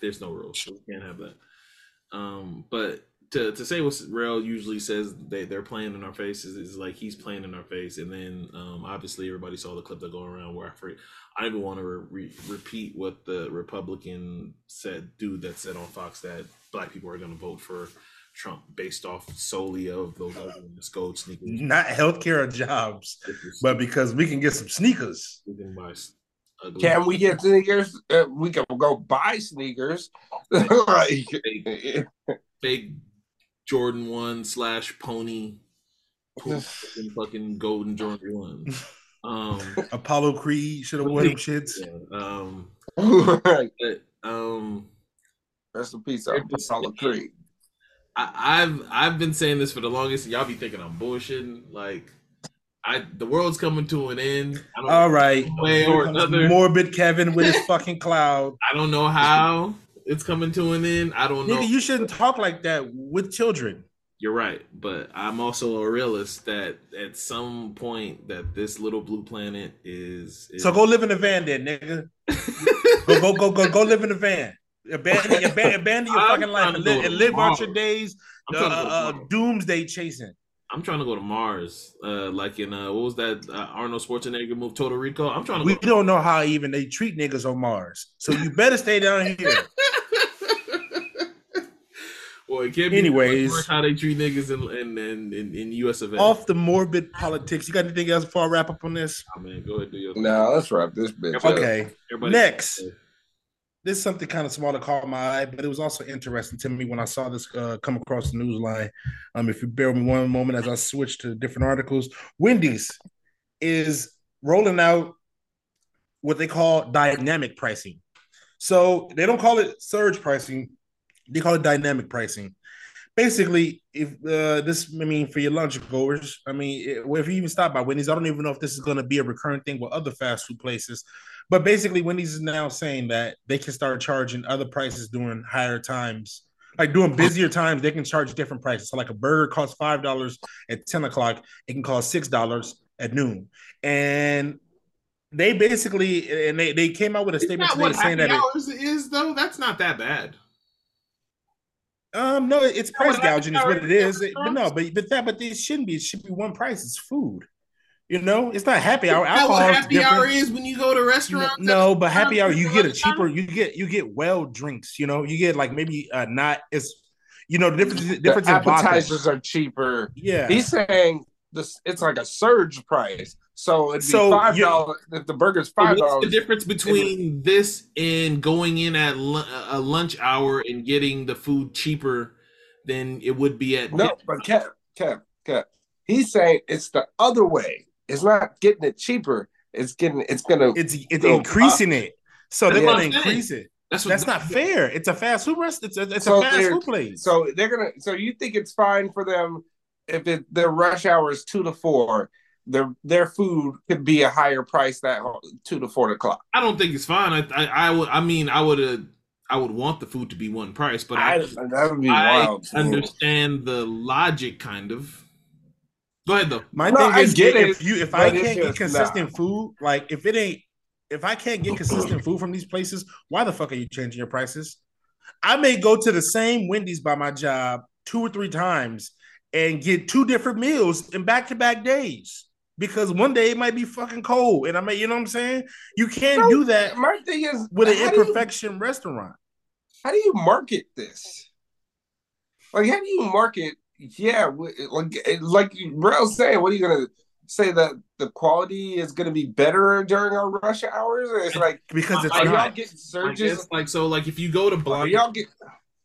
There's no rules. We can't have that. Um, but. To, to say what Rail usually says, they, they're playing in our faces, is like he's playing in our face. And then um, obviously everybody saw the clip that going around where I forget, I don't even want to re- repeat what the Republican said, dude that said on Fox that black people are going to vote for Trump based off solely of those arguments, gold sneakers. Not healthcare or jobs, sneakers. But because we can get some sneakers. We can buy Can we get sneakers? Uh, we can go buy sneakers. Like, big, big Jordan one slash pony, fucking, fucking golden Jordan one. Um, Apollo Creed should have won them shits. Yeah, um, right. But, um, that's a piece of Apollo Creed. I, I've I've been saying this for the longest, and y'all be thinking I'm bullshitting. Like, I the world's coming to an end. I don't All right, way or another. Morbid Kevin with his fucking cloud. I don't know how. It's coming to an end. I don't know. Nigga, you shouldn't talk like that with children. You're right, but I'm also a realist that at some point that this little blue planet is. is... So go live in a van, then, nigga. go, go go go go live in a van. Abandon abandon, abandon your fucking life and live, and live out your days. Uh, uh, doomsday chasing. I'm trying to go to Mars, uh, like in uh, what was that uh, Arnold Schwarzenegger movie, Total Recall? I'm trying to. We go- don't know how even they treat niggas on Mars, so you better stay down here. Well, it can't be anyways how they treat niggas in in in, in U S events. Off the morbid politics. You got anything else before I wrap up on this? Oh, man, go ahead, do your thing. Nah, let's wrap this bitch. Okay. Up. Everybody- Next, this is something kind of small to call my eye, but it was also interesting to me when I saw this uh, come across the news line. Um, if you bear with me one moment as I switch to different articles, Wendy's is rolling out what they call dynamic pricing. So they don't call it surge pricing. They call it dynamic pricing. Basically, if uh, this, I mean, for your lunch goers, I mean, if you even stop by Wendy's, I don't even know if this is going to be a recurrent thing with other fast food places. But basically, Wendy's is now saying that they can start charging other prices during higher times. Like during busier times, they can charge different prices. So like a burger costs five dollars at ten o'clock. It can cost six dollars at noon. And they basically, and they, they came out with a statement today saying that hours it is, though. That's not that bad. Um, no, it's price gouging is what it is. But no, but but that but it shouldn't be. It should be one price. It's food. You know, it's not happy hour. That's what happy hour is when you go to restaurants. No, no, but happy hour you get a cheaper. You get you get well drinks. You know, you get like maybe uh, not as you know the difference. The difference the appetizers in are cheaper. Yeah, he's saying this. It's like a surge price. So it'd be so five dollars if the burger's five dollars. What's the difference between this and going in at l- a lunch hour and getting the food cheaper than it would be at? No, but Kev, Kev, Kev. He's saying it's the other way. It's not getting it cheaper. It's getting. It's gonna. It's it's increasing up. It. So they're gonna increase it. That's, what, that's not fair. It's a fast food rest. It's a, it's so a fast food place. So they're gonna. So you think it's fine for them if it, their rush hour is two to four. Their their food could be a higher price that two to four o'clock. I don't think it's fine. I I, I would I mean I would uh, I would want the food to be one price, but I, I, that would be I wild, understand the logic kind of. Go ahead though. My no, thing I is, get if it. you if but I can't get consistent nah. food, like if it ain't, if I can't get consistent food from these places, why the fuck are you changing your prices? I may go to the same Wendy's by my job two or three times and get two different meals in back to back days because one day it might be fucking cold and I may, you know what I'm saying? You can't so, do that. My thing is with an imperfection you, restaurant. How do you market this? Like, how do you market? Yeah, like like Rail's saying, what are you gonna say that the quality is gonna be better during our rush hours? It's like because it's are y'all getting surges like so. Like if you go to Blanc, y'all get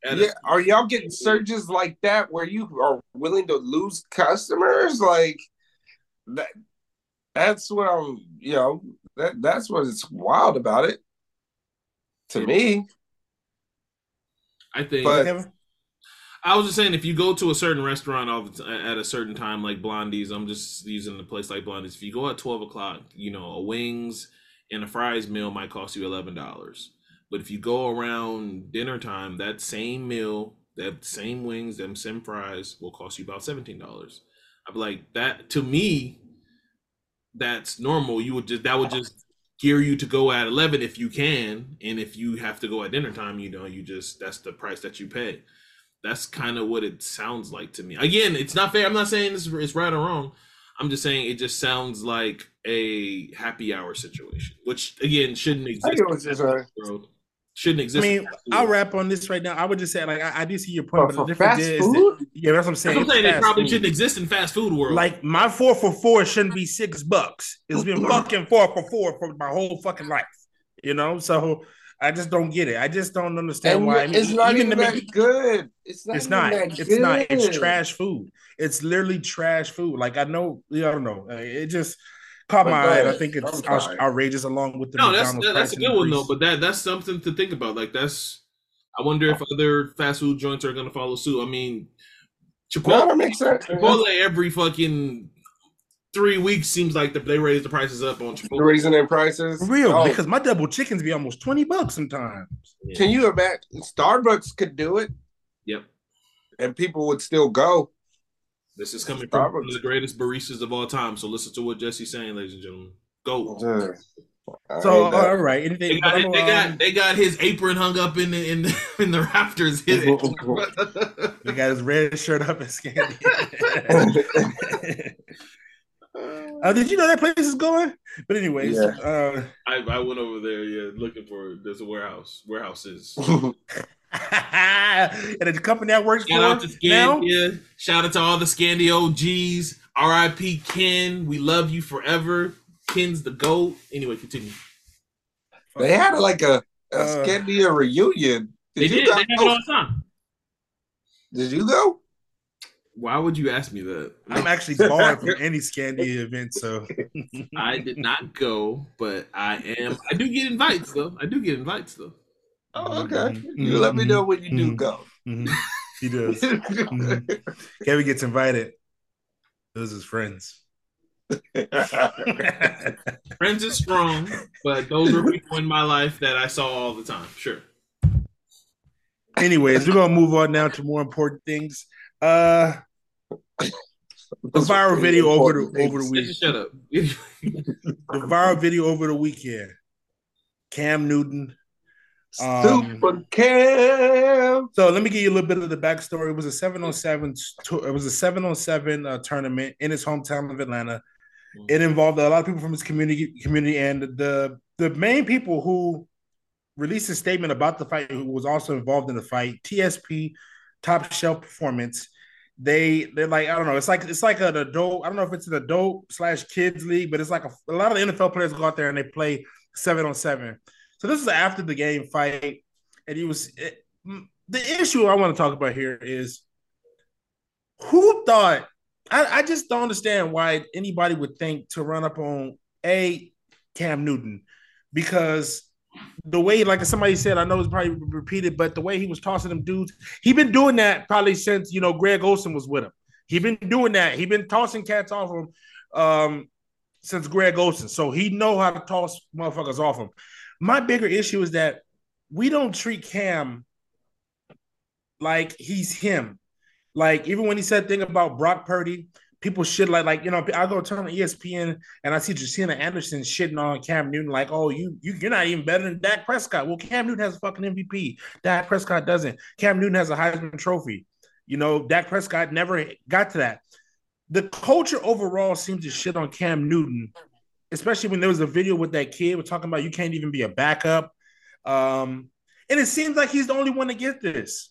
yeah, are y'all getting surges like that where you are willing to lose customers? Like that. That's what I'm. You know that that's what it's wild about it. To me, I think. But, I was just saying, if you go to a certain restaurant all the t- at a certain time, like Blondie's, I'm just using a place like Blondie's. If you go at twelve o'clock, you know, a wings and a fries meal might cost you eleven dollars. But if you go around dinner time, that same meal, that same wings, them same fries will cost you about seventeen dollars. I'd be like, that to me, that's normal. You would just, that would just gear you to go at eleven if you can. And if you have to go at dinner time, you know, you just, that's the price that you pay. That's kind of what it sounds like to me. Again, it's not fair. I'm not saying this is right or wrong. I'm just saying it just sounds like a happy hour situation, which again shouldn't exist. I shouldn't exist. I mean, I'll wrap on this right now. I would just say, like, I, I do see your point, but, but the difference is, that, yeah, that's what I'm saying. I'm saying it probably food. shouldn't exist in fast food world. Like my four for four shouldn't be six bucks. It's been fucking four for four for my whole fucking life, you know. So. I just don't get it. I just don't understand and why. I mean, it's not even, even that make, good. It's not. It's not. It's good. not. It's trash food. It's literally trash food. Like I know. Yeah, I don't know. It just caught my eye. I think it's outrageous along with the. No, that's that, that's a good one though. But that that's something to think about. Like that's. I wonder if other fast food joints are going to follow suit. I mean, Chipotle no, makes sense. Chipotle every fucking. Three weeks seems like the, they raise the prices up on Chipotle. Raising their prices, real oh. because my double chickens be almost twenty bucks sometimes. Yeah. Can you imagine? Starbucks could do it. Yep, and people would still go. This is coming Starbucks. from one of the greatest baristas of all time. So listen to what Jesse's saying, ladies and gentlemen. Go. Yeah. So all right, anything they got, they, got, they got his apron hung up in the in the, in the rafters. His he got his red shirt up and scanning. Uh, did you know that place is going? But anyways, yeah. uh, I, I went over there, yeah, looking for there's a warehouse. Warehouses, and the company I work for out to Scandia. Now? Shout out to all the Scandia O Gs. R I P Ken, we love you forever. Ken's the GOAT. Anyway, continue. They had like a, a uh, Scandia reunion. Did they you did. Go? They have it all the time. Did you go? Why would you ask me that? I'm actually barred from any Scandia event, so I did not go, but I am. I do get invites, though. I do get invites, though. Oh, okay. Mm-hmm. You let me know when you mm-hmm. do go. Mm-hmm. He does. mm-hmm. Kevin gets invited. Those is friends. Friends is strong, but those were people in my life that I saw all the time. Sure. Anyways, we're gonna move on now to more important things. Uh, the viral video over the over the weekend. Shut up. The viral video over the weekend. Cam Newton. Um, Super Cam. So let me give you a little bit of the backstory. It was a seven on seven. It was a seven on seven uh, tournament in his hometown of Atlanta. It involved a lot of people from his community community, and the the main people who released a statement about the fight, who was also involved in the fight, T S P. Top shelf performance. They they're like I don't know. It's like it's like an adult. I don't know if it's an adult slash kids league, but it's like a, a lot of the N F L players go out there and they play seven on seven. So this is an after the game fight, and he was it, the issue I want to talk about here is who thought I, I just don't understand why anybody would think to run up on a Cam Newton because. The way, like somebody said, I know it's probably repeated, but the way he was tossing them dudes, he been doing that probably since, you know, Greg Olsen was with him. He been doing that. He been tossing cats off him um, since Greg Olsen. So he know how to toss motherfuckers off him. My bigger issue is that we don't treat Cam like he's him. Like even when he said thing about Brock Purdy, people shit like, like, you know, I go turn on E S P N and I see Justina Anderson shitting on Cam Newton like, oh, you, you, you're not even better than Dak Prescott. Well, Cam Newton has a fucking M V P. Dak Prescott doesn't. Cam Newton has a Heisman Trophy. You know, Dak Prescott never got to that. The culture overall seems to shit on Cam Newton, especially when there was a video with that kid we're talking about you can't even be a backup. Um, and it seems like he's the only one to get this.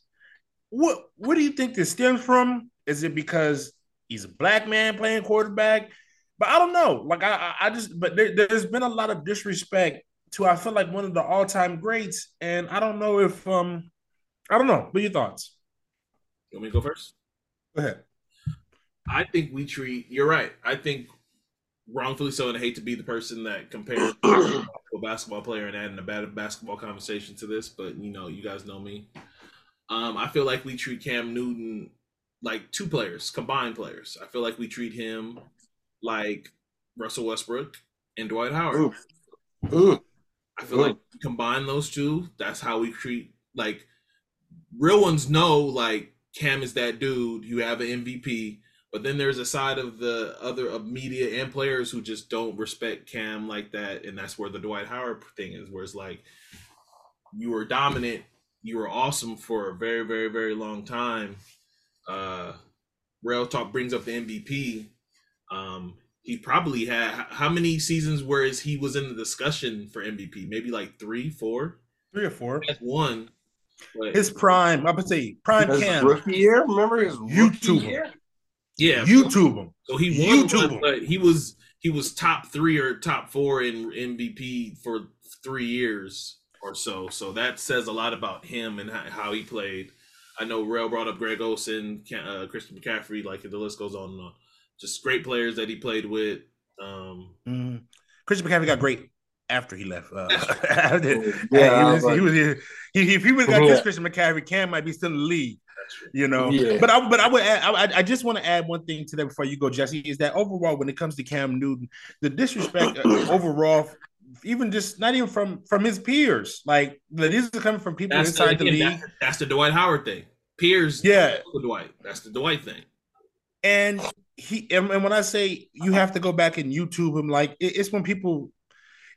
What, what do you think this stems from? Is it because he's a black man playing quarterback? But I don't know. Like, I I just, but there, there's been a lot of disrespect to, I feel like, one of the all-time greats. And I don't know if, um, I don't know. What are your thoughts? You want me to go first? Go ahead. I think we treat, you're right. I think wrongfully so, and I hate to be the person that compares a basketball player and adding a bad basketball conversation to this, but, you know, you guys know me. Um, I feel like we treat Cam Newton like two players, combined players. I feel like we treat him like Russell Westbrook and Dwight Howard. Ooh. Ooh. I feel Ooh. like combine those two, that's how we treat, like, real ones know, like, Cam is that dude, you have an M V P, but then there's a side of the other of media and players who just don't respect Cam like that, and that's where the Dwight Howard thing is, where it's like, you were dominant, you were awesome for a very, very, very long time. Uh, Rail Talk brings up the M V P. Um, he probably had, how many seasons where is he was in the discussion for M V P? Maybe like three, four? Three or four. That's one. But his prime, I would say, prime Cam. Rookie year? Remember his YouTube year? Yeah. YouTube him. So he won, YouTube but he was, he was top three or top four in M V P for three years. Or so, so that says a lot about him and how he played. I know Rail brought up Greg Olsen, uh, Christian McCaffrey, like the list goes on and on. Just great players that he played with. Um, mm-hmm. Christian McCaffrey got great after he left. Uh, after, yeah, he was, he was, he was, he, if he would have got yeah. this Christian McCaffrey, Cam might be still in the league, you know. Yeah. But I, but I would add, I, I just want to add one thing to that before you go, Jesse, is that overall when it comes to Cam Newton, the disrespect overall. Even just not even from from his peers, like these are coming from people that's inside the, the league. That's, that's the Dwight Howard thing. Peers, yeah, that's the Dwight. That's the Dwight thing. And he and, and when I say you have to go back and YouTube him, like it, it's when people,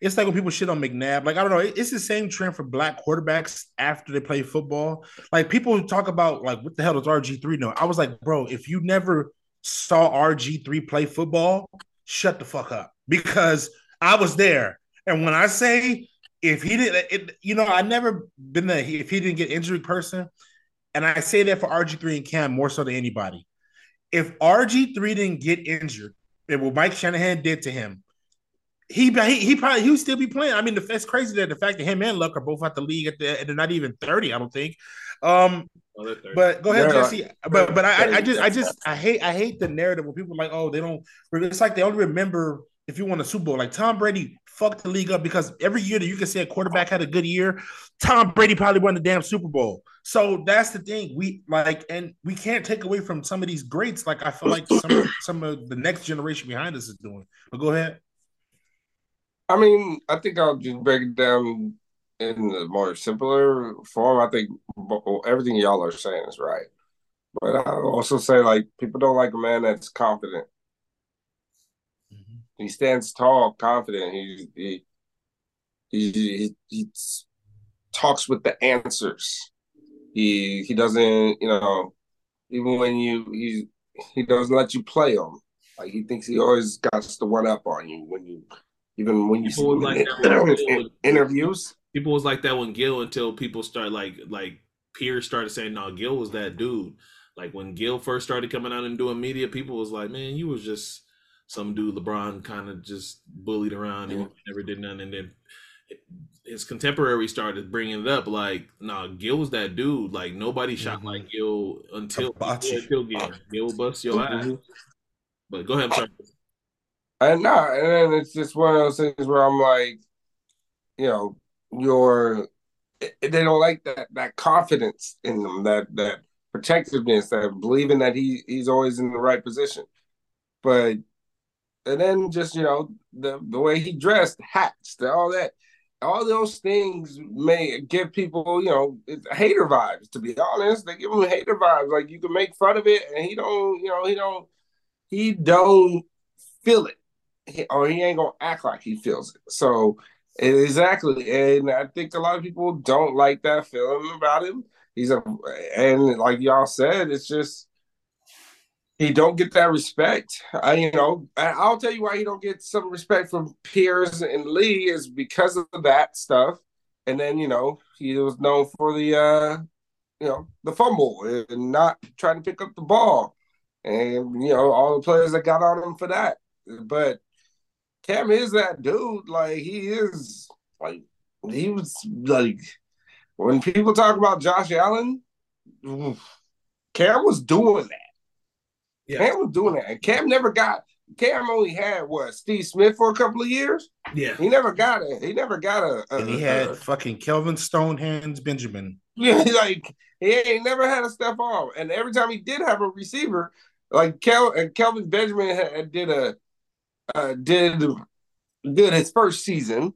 it's like when people shit on McNabb. Like I don't know, it, it's the same trend for black quarterbacks after they play football. Like people who talk about like what the hell does R G three know? I was like, bro, if you never saw R G three play football, shut the fuck up because I was there. And when I say if he didn't, it, you know, I've never been the if he didn't get injured person. And I say that for R G three and Cam more so than anybody. If R G three didn't get injured, and what Mike Shanahan did to him, he he, he probably he would still be playing. I mean, the, it's crazy that the fact that him and Luck are both out the league at the, and they're not even thirty, I don't think. Um, well, but go ahead, Jesse. But but I, I just I just I hate I hate the narrative where people are like, oh, they don't. It's like they only remember if you won a Super Bowl, like Tom Brady. Fuck the league up because every year that you can say a quarterback had a good year, Tom Brady probably won the damn Super Bowl. So that's the thing. We like, and we can't take away from some of these greats. Like I feel like some, some of the next generation behind us is doing. But go ahead. I mean, I think I'll just break it down in the more simpler form. I think everything y'all are saying is right, but I'll also say like people don't like a man that's confident. He stands tall, confident. He he, he he he talks with the answers. He he doesn't, you know, even when you he he doesn't let you play him. Like he thinks he always got the one up on you when you even when you people see, like in, that in, in interviews. People was like that when Gil until people start like like peers started saying, "No, Gil was that dude." Like when Gil first started coming out and doing media, people was like, "Man, you was just." Some dude LeBron kind of just bullied around and never did nothing. And then his contemporary started bringing it up like, nah, Gil was that dude. Like, nobody shot mm-hmm. like Gil until, until Gil. Gil busts your mm-hmm. ass. But go ahead. I'm sorry. And, nah, and then it's just one of those things where I'm like, you know, you're, they don't like that that confidence in them, that, that protectiveness, that believing that he he's always in the right position. But, and then just, you know, the, the way he dressed, hats, all that. All those things may give people, you know, hater vibes, to be honest. They give him hater vibes. Like, you can make fun of it, and he don't, you know, he don't, he don't feel it, or he ain't gonna act like he feels it. So exactly, and I think a lot of people don't like that feeling about him. He's a, and like y'all said, it's just he don't get that respect. I, you know, I'll tell you why he don't get some respect from Pierce and Lee is because of that stuff. And then, you know, he was known for the, uh, you know, the fumble and not trying to pick up the ball. And, you know, all the players that got on him for that. But Cam is that dude. Like, he is, like, he was, like, when people talk about Josh Allen, Cam was doing that. Yeah. Cam was doing that. And Cam never got, Cam only had, what, Steve Smith for a couple of years? Yeah. He never got it. He never got a. a and he had a, fucking Kelvin Stonehands Benjamin. Yeah, like, he ain't never had a step off. And every time he did have a receiver, like, Kel, and Kelvin Benjamin had, did a, uh, did good his first season.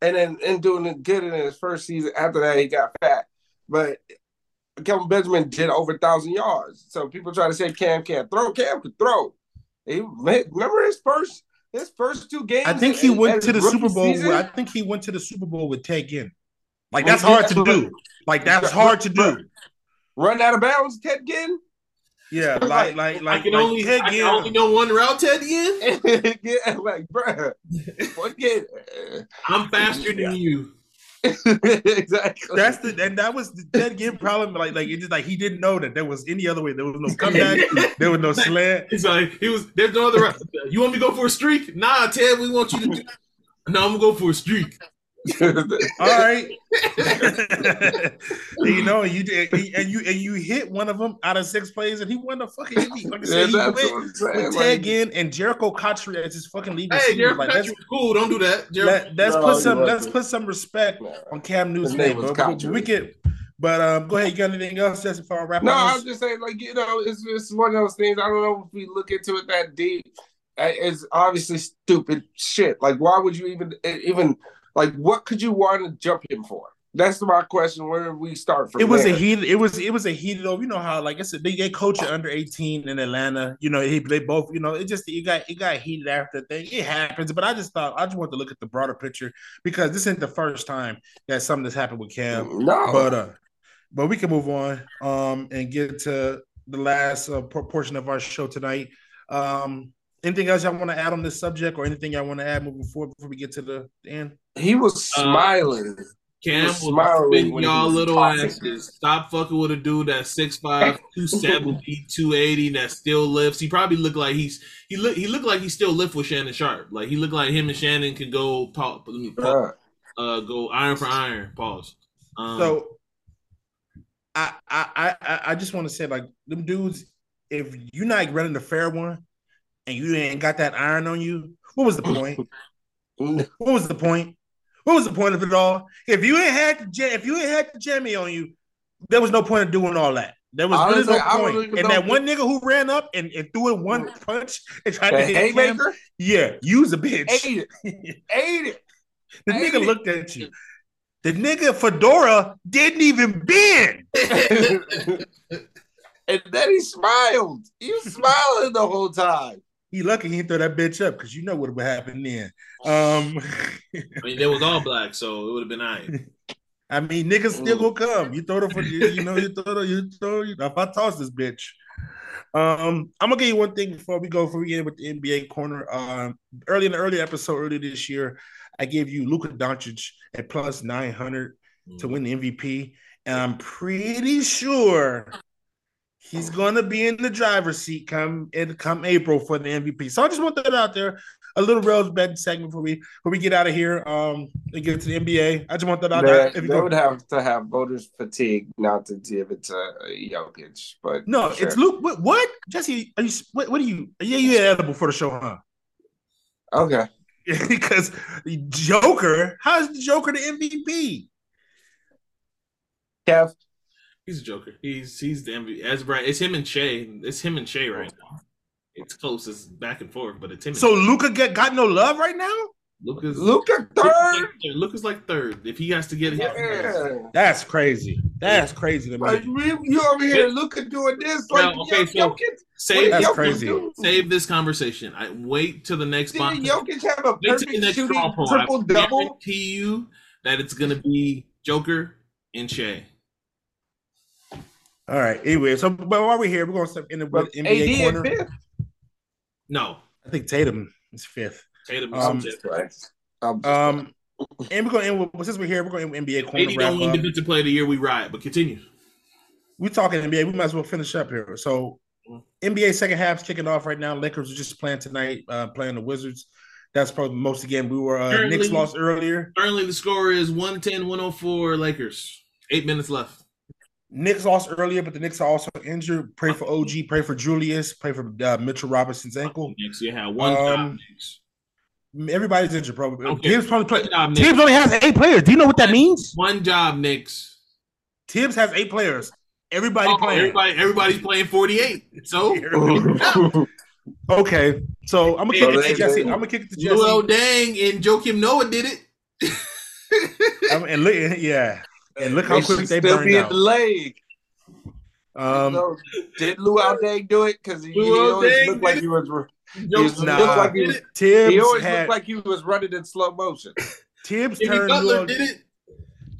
And then and doing it good in his first season. After that, he got fat. But Kelvin Benjamin did over one thousand yards. So people try to say Cam can't throw. Cam could throw. He, remember his first his first two games? I think he and, went and to the Super Bowl. With, I think he went to the Super Bowl with Tay Ginn. Like, that's hard to do. Like, that's hard to do. Run out of bounds, Ted Ginn? Yeah, like, like, like, I can like, only head I can only know one route, Ted Ginn? Yeah, like, bruh. Forget I'm faster than yeah. you. Exactly. That's the and that was the Ted Ginn problem. Like, like it just like he didn't know that there was any other way. There was no comeback. There was no slant. It's like he was. There's no other route. You want me to go for a streak? Nah, Ted. We want you to. Do that. No, I'm gonna go for a streak. All right. You know, you did, and you and you hit one of them out of six plays, and he won the fucking league. Like I said, yeah, he went with Ted Ginn and Jericho Cotchery as his fucking league. Hey, Jericho like, Cotchery was cool. Don't do that. Jer- let, let's no, put some. Let's it. put some respect on Cam Newton's name. We could, but um, go ahead. You got anything else, Jesse? Before I wrap up. No, I was just saying, like you know, it's it's one of those things. I don't know if we look into it that deep. It's obviously stupid shit. Like, why would you even even. Like, what could you want to jump him for? That's my question. Where did we start from? It was there? a heated. It was it was a heated. Over, you know how like I said, they, they coach it under eighteen in Atlanta. You know, he they both. You know, it just it got it got heated after the thing. It happens. But I just thought I just wanted to look at the broader picture because this isn't the first time that something has happened with Cam. No, but uh, but we can move on um and get to the last uh, portion of our show tonight. Um. Anything else y'all want to add on this subject or anything y'all want to add moving forward before we get to the end? He was smiling. Uh, Cam was smiling. When y'all little talking. asses. Stop fucking with a dude that's six five, two seventy, two eighty, that still lifts. He probably looked like he's he look he looked like he still lift with Shannon Sharp. Like he looked like him and Shannon could go pop, pop, uh, go iron for iron. Pause. Um, so I I I I just want to say like them dudes, if you're not running the fair one. And you ain't got that iron on you. What was the point? What was the point? What was the point of it all? If you ain't had the jam, if you ain't had the jammy on you, there was no point of doing all that. There was really no point. And that one nigga who ran up and, and threw in one punch and tried to hit him, yeah, you's a bitch. Ate it. Ate it. The nigga looked at you. The nigga fedora didn't even bend. And then he smiled. He was smiling the whole time. He lucky he throw that bitch up because you know what would happen then. Um, I mean, they was all black, so it would have been iron. I mean, niggas still gonna come. You throw the for you, you know, you throw the, you throw. You know, if I toss this bitch, um, I'm gonna give you one thing before we go. Before we get in with the N B A corner, um, early in the early episode, earlier this year, I gave you Luka Doncic at plus nine hundred mm. to win the M V P, and I'm pretty sure. He's gonna be in the driver's seat come and come April for the M V P. So I just want that out there. A little Rails betting segment before we before we get out of here. Um, and get to the N B A. I just want that out there. They, if you they would have to have voters fatigue not to give it to Jokic, but no, sure. It's Luke. What, what Jesse? Are you what? What are you? Yeah, you had edible for the show, huh? Okay, because Joker. How's the Joker the M V P? Kev. He's a joker. He's he's the M V P. As right, it's him and Shea. It's him and Shea right now. It's close. It's back and forth, but it's him. So Luka get got no love right now. Luca's Luca third. Luca's like third. If he has to get hit, yeah. that's crazy. That's crazy to me. Like, you over here, Luca doing this? Like, no, okay, so Jokic, save that's Jokic crazy. Do? Save this conversation. I wait till the next. Didn't Jokic have a perfect shooting triple double? I guarantee you that it's gonna be Joker and Shea. All right. Anyway, so but while we're here, we're gonna in the N B A corner. Fifth? No, I think Tatum is fifth. Tatum is um, right. Um, and we're gonna end with, since we're here, we're gonna end with N B A corner. If you don't win defensive player of the year, we riot. But continue. We're talking N B A. We might as well finish up here. So N B A second half's kicking off right now. Lakers are just playing tonight, uh, playing the Wizards. That's probably most again. We were uh, Knicks lost earlier. Currently, the score is one ten to one oh four Lakers. Eight minutes left. Knicks lost earlier, but the Knicks are also injured. Pray for O G. Pray for Julius. Pray for uh, Mitchell Robinson's ankle. Knicks, yeah, one um, everybody's injured, probably. Okay. Tibbs probably play. Job, Tibbs only has eight players. Do you know what that means? One job, Knicks. Tibbs has eight players. Everybody oh, playing. Everybody, everybody's playing forty-eight. So okay, so I'm gonna kick it to Jesse. I'm gonna kick it to Jesse. Well, dang, and Joakim Noah did it. um, and look, yeah. And look how quick they burned out. The leg. Um, so, did Lou Aldang do it? Because he, he always looked like he was. He nah, looked like he, was he always had, looked like he was running in slow motion. Tibbs turned Lou did it.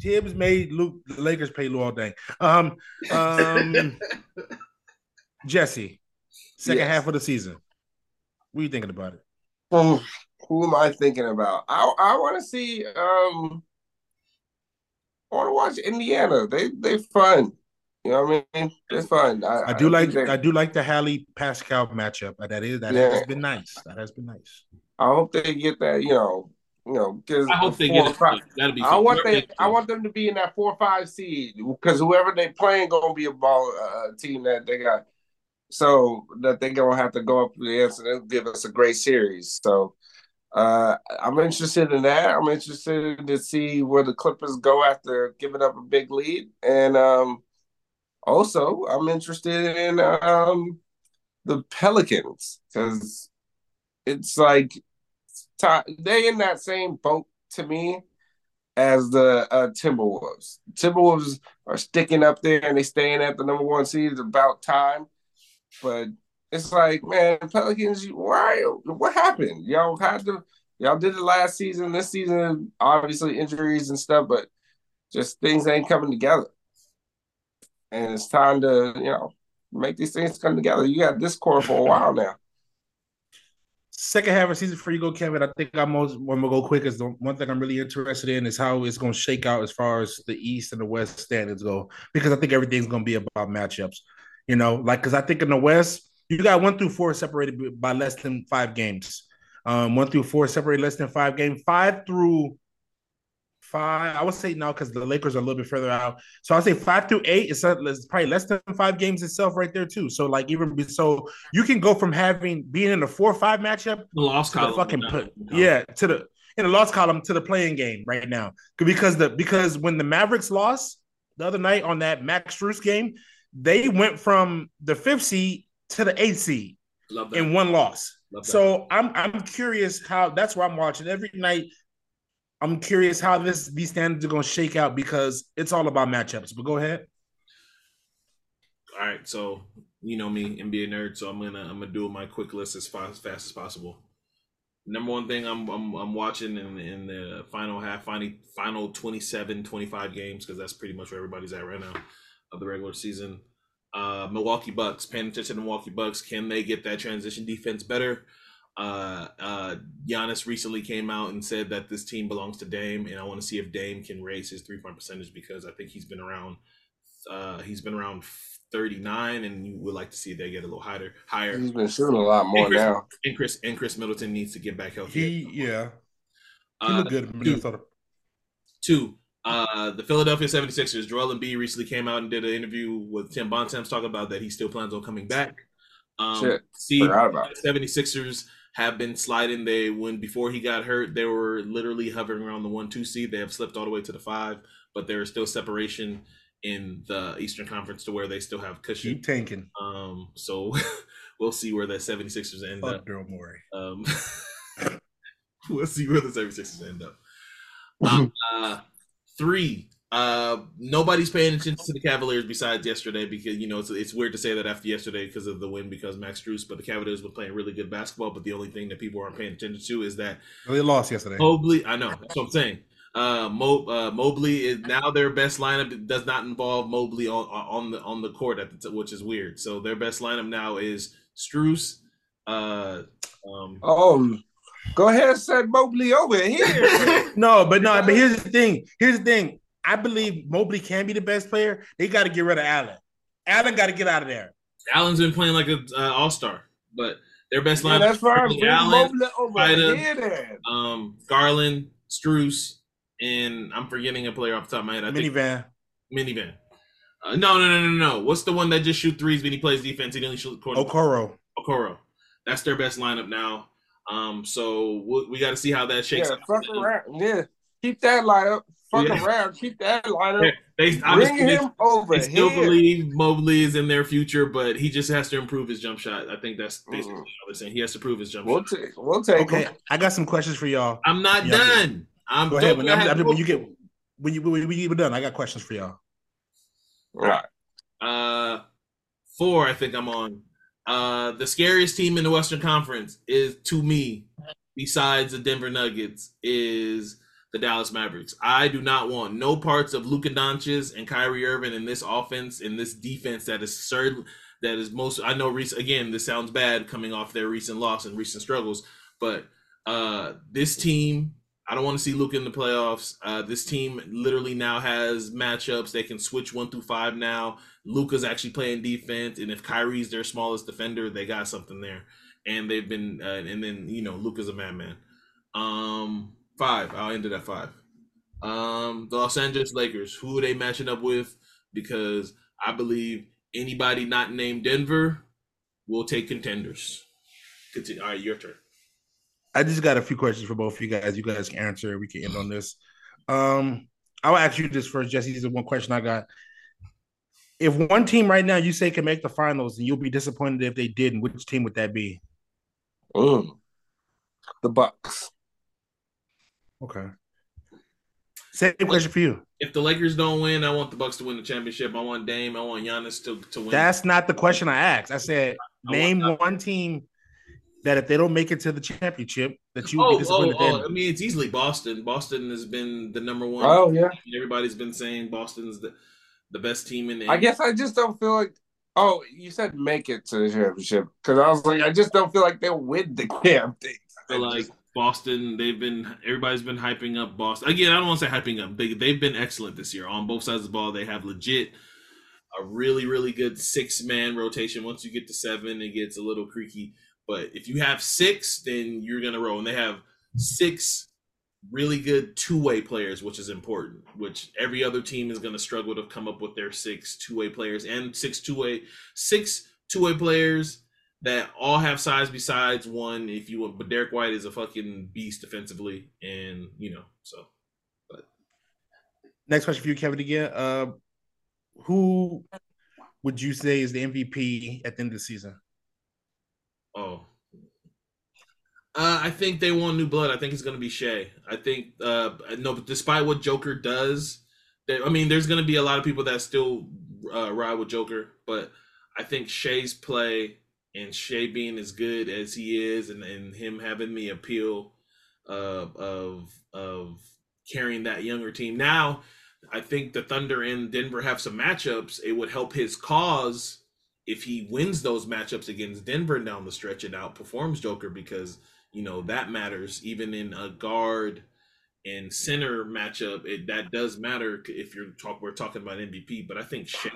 Tibbs made Lou, the Lakers pay Lou Aldang. Um, um, Jesse, second yes. half of the season. What are you thinking about it? Um, who am I thinking about? I I want to see. Um, I want to watch Indiana. They they fun. You know what I mean? It's fun. I, I do I like I do like the Halle Pascal matchup. That is that yeah. has been nice. That has been nice. I hope they get that. You know, you know. Because I hope they get five, that'll be. I fun. want they. I want them to be in that four or five seed because whoever they playing gonna be a ball uh, team that they got. So that they gonna have to go up against and give us a great series. So. Uh, I'm interested in that. I'm interested to see where the Clippers go after giving up a big lead, and um, also I'm interested in um, the Pelicans because it's like they in that same boat to me as the uh, Timberwolves. Timberwolves are sticking up there and they staying at the number one seed. It's about time, but. It's like, man, Pelicans, why? What happened? Y'all had to, y'all did it last season. This season, obviously injuries and stuff, but just things ain't coming together. And it's time to, you know, make these things come together. You got this core for a while now. Second half of season before you go, Kevin, I think I'm most when we go quick is the one thing I'm really interested in is how it's going to shake out as far as the East and the West standings go, because I think everything's going to be about matchups. You know, like because I think in the West. You got one through four separated by less than five games. Um, one through four separated less than five games. Five through five, I would say now because the Lakers are a little bit further out. So I'd say five through eight is probably less than five games itself right there too. So like even so, you can go from having being in a four or five matchup, the loss column, fucking put, yeah, to the in the loss column to the playing game right now because the because when the Mavericks lost the other night on that Max Strus game, they went from the fifth seed. To the eighth seed in one loss. So I'm I'm curious how that's where I'm watching every night. I'm curious how this these standards are going to shake out because it's all about matchups. But go ahead. All right, so you know me, N B A nerd. So I'm gonna I'm gonna do my quick list as fast, as fast as possible. Number one thing I'm I'm, I'm watching in, in the final half, final, final twenty-seven, twenty-five games because that's pretty much where everybody's at right now of the regular season. Uh, Milwaukee Bucks, paying attention to Milwaukee Bucks. Can they get that transition defense better? Uh, uh, Giannis recently came out and said that this team belongs to Dame, and I want to see if Dame can raise his three-point percentage because I think he's been around uh, he's been around thirty-nine, and you would like to see they get a little higher. higher. He's been shooting a lot more and Chris, now. And Chris, and Chris Middleton needs to get back healthy. He, yeah. He looked uh, good in Minnesota. Two. two Uh, the Philadelphia seventy-sixers, Joel Embiid recently came out and did an interview with Tim Bontemps talking about that he still plans on coming back. Um, Shit, see, the seventy-sixers have been sliding. They when before he got hurt, they were literally hovering around the one two seed. They have slipped all the way to the five, but there is still separation in the Eastern Conference to where they still have cushion. Keep tanking. Um, so we'll see where that seventy-sixers end Fuck up. Don't worry. Um, We'll see where the seventy-sixers end up. Um, uh, three. Uh, nobody's paying attention to the Cavaliers besides yesterday because, you know, it's, it's weird to say that after yesterday because of the win because Max Strus, but the Cavaliers were playing really good basketball, but the only thing that people aren't paying attention to is that they lost yesterday. Mobley, I know, that's what I'm saying. Uh, Mo, uh, Mobley is now their best lineup. It does not involve Mobley on on the on the court, at the t- which is weird. So their best lineup now is Strus. Uh, um, oh, go ahead and set Mobley over here. no, but no, but here's the thing. Here's the thing. I believe Mobley can be the best player. They got to get rid of Allen. Allen got to get out of there. Allen's been playing like an uh, all-star, but their best yeah, lineup that's is Allen, Ida, um, Garland, Strus, and I'm forgetting a player off the top of my head. I Minivan. Think, Minivan. Uh, no, no, no, no, no. What's the one that just shoots threes when he plays defense? He only shoots quarter. Okoro. Okoro. That's their best lineup now. Um, so we'll, we got to see how that shakes yeah, out. Fuck around. Yeah, keep that lineup. Fuck yeah. around, keep that lineup. They, they, Bring him they, over. They still here. believe Mobley is in their future, but he just has to improve his jump shot. I think that's basically mm. what they're saying. He has to prove his jump we'll shot. Take, we'll take. Okay, him. I got some questions for y'all. I'm not y'all done. Did. I'm go ahead. When, I'm, I'm, when you get when you when you get done, I got questions for y'all. All right. Uh, four. I think I'm on. Uh, the scariest team in the Western Conference is to me, besides the Denver Nuggets, is the Dallas Mavericks. I do not want no parts of Luka Doncic and Kyrie Irving in this offense, in this defense that is certain, that is most. I know. Recent, again, this sounds bad coming off their recent loss and recent struggles, but uh, this team. I don't want to see Luka in the playoffs. Uh, this team literally now has matchups. They can switch one through five now. Luka's actually playing defense, and if Kyrie's their smallest defender, they got something there. And they've been, uh, and then you know, Luka's a madman. Um, five. I'll end it at five. Um, the Los Angeles Lakers. Who are they matching up with? Because I believe anybody not named Denver will take contenders. Continue. All right, your turn. I just got a few questions for both of you guys. You guys can answer. We can end on this. Um, I'll ask you this first, Jesse. This is one question I got. If one team right now you say can make the finals and you'll be disappointed if they didn't, which team would that be? Oh, the Bucks. Okay. Same question for you. If the Lakers don't win, I want the Bucks to win the championship. I want Dame. I want Giannis to, to win. That's not the question I asked. I said I name want- one team that if they don't make it to the championship, that you would oh, be disappointed oh, in. Oh, I mean, it's easily Boston. Boston has been the number one. Oh, yeah. Everybody's been saying Boston's the, the best team in the I end. Guess I just don't feel like – oh, you said make it to the championship. Because I was like, I just don't feel like they'll win the damn thing. So, like, just... Boston, they've been – everybody's been hyping up Boston. Again, I don't want to say hyping up. They, they've been excellent this year. On both sides of the ball, they have legit a really, really good six-man rotation. Once you get to seven, it gets a little creaky. But if you have six, then you're going to roll. And they have six really good two-way players, which is important, which every other team is going to struggle to come up with their six two-way players and six two-way six two-way players that all have size besides one, if you want. But Derek White is a fucking beast defensively, and, you know, so. But. Next question for you, Kevin, again. Uh, who would you say is the M V P at the end of the season? Oh, uh, I think they want new blood. I think it's going to be Shea. I think, uh, no, but despite what Joker does, they, I mean, there's going to be a lot of people that still uh, ride with Joker, but I think Shea's play and Shea being as good as he is and, and him having the appeal uh, of of carrying that younger team. Now, I think the Thunder and Denver have some matchups. It would help his cause if he wins those matchups against Denver down the stretch and outperforms Joker, because, you know, that matters. Even in a guard and center matchup, it, that does matter if you're talk, we're talking about M V P. But I think Shea,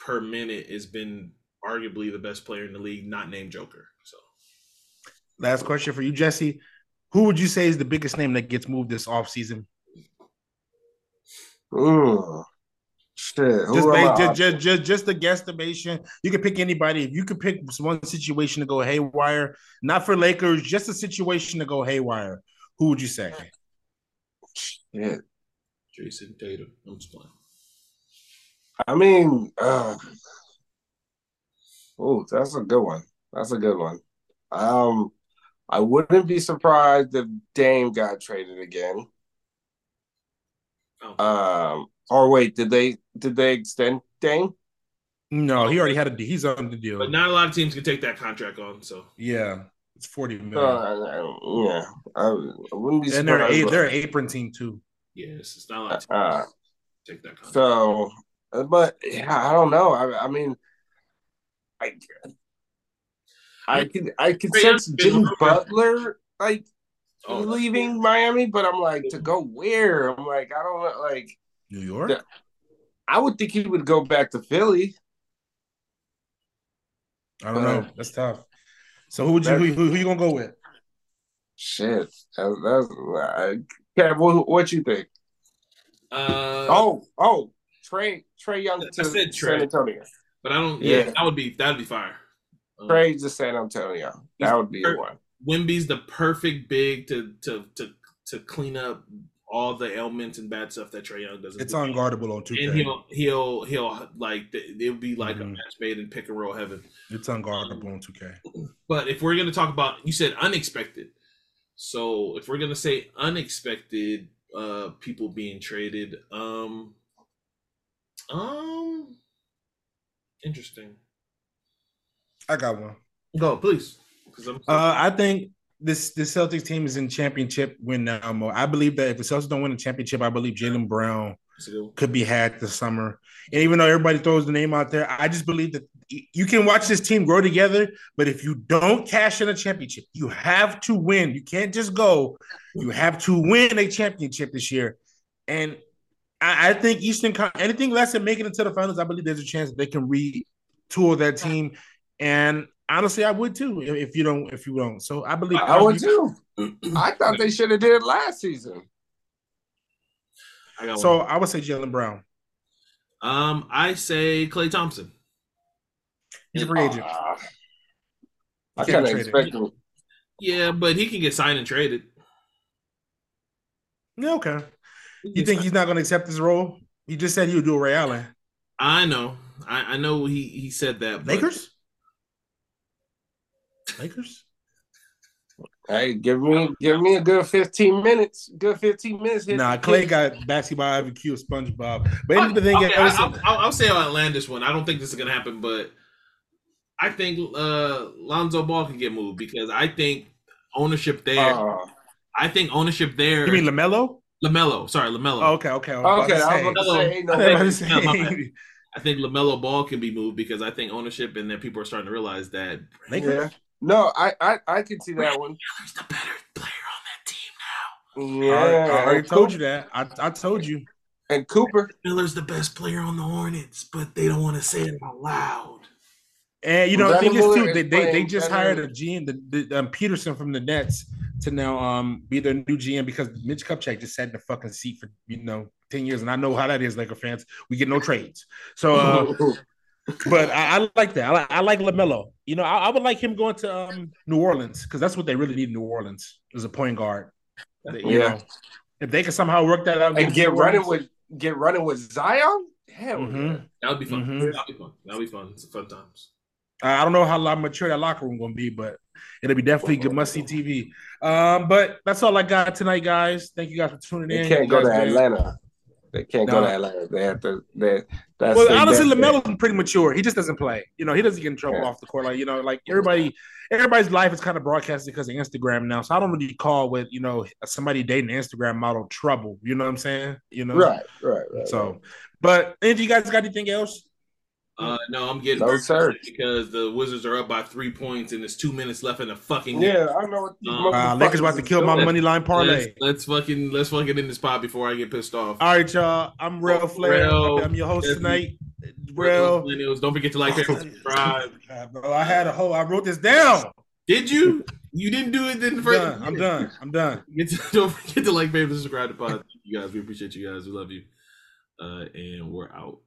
per minute, has been arguably the best player in the league, not named Joker. So, last question for you, Jesse. Who would you say is the biggest name that gets moved this offseason? Ooh. Shit, just, like, just, just, just, just a guesstimation. You can pick anybody. If you could pick one situation to go haywire, not for Lakers, just a situation to go haywire, who would you say? Yeah, Jason Tatum. I'm just playing. I mean, uh, oh, that's a good one. That's a good one. Um, I wouldn't be surprised if Dame got traded again. Oh. Um, or wait, did they did they extend Dame? No, he already had a. He's on the deal. But not a lot of teams can take that contract on. So yeah, it's forty million. Uh, yeah, I, I wouldn't be surprised. And they're an, they're an apron team too. Yes, it's not a lot of teams uh, take that contract. So, but yeah, I don't know. I, I mean, I. I can I can sense Jimmy Butler like oh, leaving Miami, but I'm like, to go where? I'm like, I don't like New York. The, I would think he would go back to Philly. I don't but, know. That's tough. So who would you who, who you gonna go with? Shit, that's, that's uh, Kev. What, what you think? Uh, oh oh, Trey Trey Young to Trey, San Antonio, but I don't. Yeah, yeah, that would be that'd be fire. Trade to San Antonio. That would be per- one. Wemby's the perfect big to to to to clean up all the ailments and bad stuff that Trae Young doesn't. It's do. Unguardable on two. And he'll he'll he'll like it'll be like mm-hmm. a match made in pick and roll heaven. It's unguardable um, on two K. But if we're gonna talk about, you said unexpected. So if we're gonna say unexpected uh, people being traded, um, um, interesting. I got one. Go, please. I'm uh, I think this this Celtics team is in championship win now mode. I believe that if the Celtics don't win a championship, I believe Jaylen Brown could be had this summer. And even though everybody throws the name out there, I just believe that you can watch this team grow together, but if you don't cash in a championship, you have to win. You can't just go. You have to win a championship this year. And I, I think Eastern Con- – anything less than making it to the finals, I believe there's a chance they can retool that team. And honestly, I would too if you don't. If you don't, so I believe I, I would you... too. I thought they should have did it last season. I got so one. I would say Jaylen Brown. Um, I say Klay Thompson. He's a free agent. Uh, I kind of expect him. Yeah, but he can get signed and traded. Yeah, okay. He you think signed. He's not going to accept his role? You just said he would do a Ray Allen. I know. I, I know. He he said that. Lakers. But... Lakers. Hey, give me give me a good fifteen minutes. Good fifteen minutes. Here. Nah, Clay got basketball I V Q of SpongeBob. But okay, the thing okay, I, I'll, I'll, I'll say I'll land this one. I don't think this is gonna happen, but I think uh, Lonzo Ball can get moved because I think ownership there. Uh, I think ownership there. You mean LaMelo? LaMelo, sorry, LaMelo. Oh, okay, okay, I okay. I was about to say. No, I think LaMelo Ball can be moved because I think ownership and then people are starting to realize that. Lakers. Yeah. No, I, I, I can see that one. He's the better player on that team now. Yeah, I, I already told Cooper. you that. I, I told you. And Cooper Miller's the best player on the Hornets, but they don't want to say it out loud. And you know, the thing is too, they they, they just hired a G M, the, the um, Peterson from the Nets, to now um be their new G M because Mitch Kupchak just sat in the fucking seat for you know ten years, and I know how that is, Laker fans. We get no trades, so. Uh, But I, I like that. I like, I like LaMelo. You know, I, I would like him going to um, New Orleans because that's what they really need in New Orleans is a point guard. That, you yeah. know, if they can somehow work that out and get running with get running with Zion, hell, mm-hmm. that would be fun. Mm-hmm. That would be fun. That would be fun. It's fun times. I don't know how mature that locker room going to be, but it'll be definitely good must-see T V. Um, but that's all I got tonight, guys. Thank you guys for tuning they in. Can't you go to Atlanta. They can't no. go to Atlanta. They have to. They, that's well, honestly, LaMelo's pretty mature. He just doesn't play. You know, he doesn't get in trouble yeah. off the court. Like you know, like everybody, everybody's life is kind of broadcasted because of Instagram now. So I don't really call with you know somebody dating an Instagram model trouble. You know what I'm saying? You know, right, right, right. So, right. But and you guys got anything else? Uh, no, I'm getting no, hurt because the Wizards are up by three points and there's two minutes left in the fucking game. Yeah, I know. Um, uh, Lakers about to kill my let's, money line parlay. Let's, let's fucking let's fucking end this pod before I get pissed off. All right, y'all. I'm Real Flair. I'm your host Jesse. tonight. Real. Real. Don't forget to like that. Subscribe. I had a whole. I wrote this down. Did you? You didn't do it in the first. Done. I'm done. I'm done. Don't forget to like, baby, subscribe to pod. Thank you guys, we appreciate you guys. We love you. Uh, and we're out.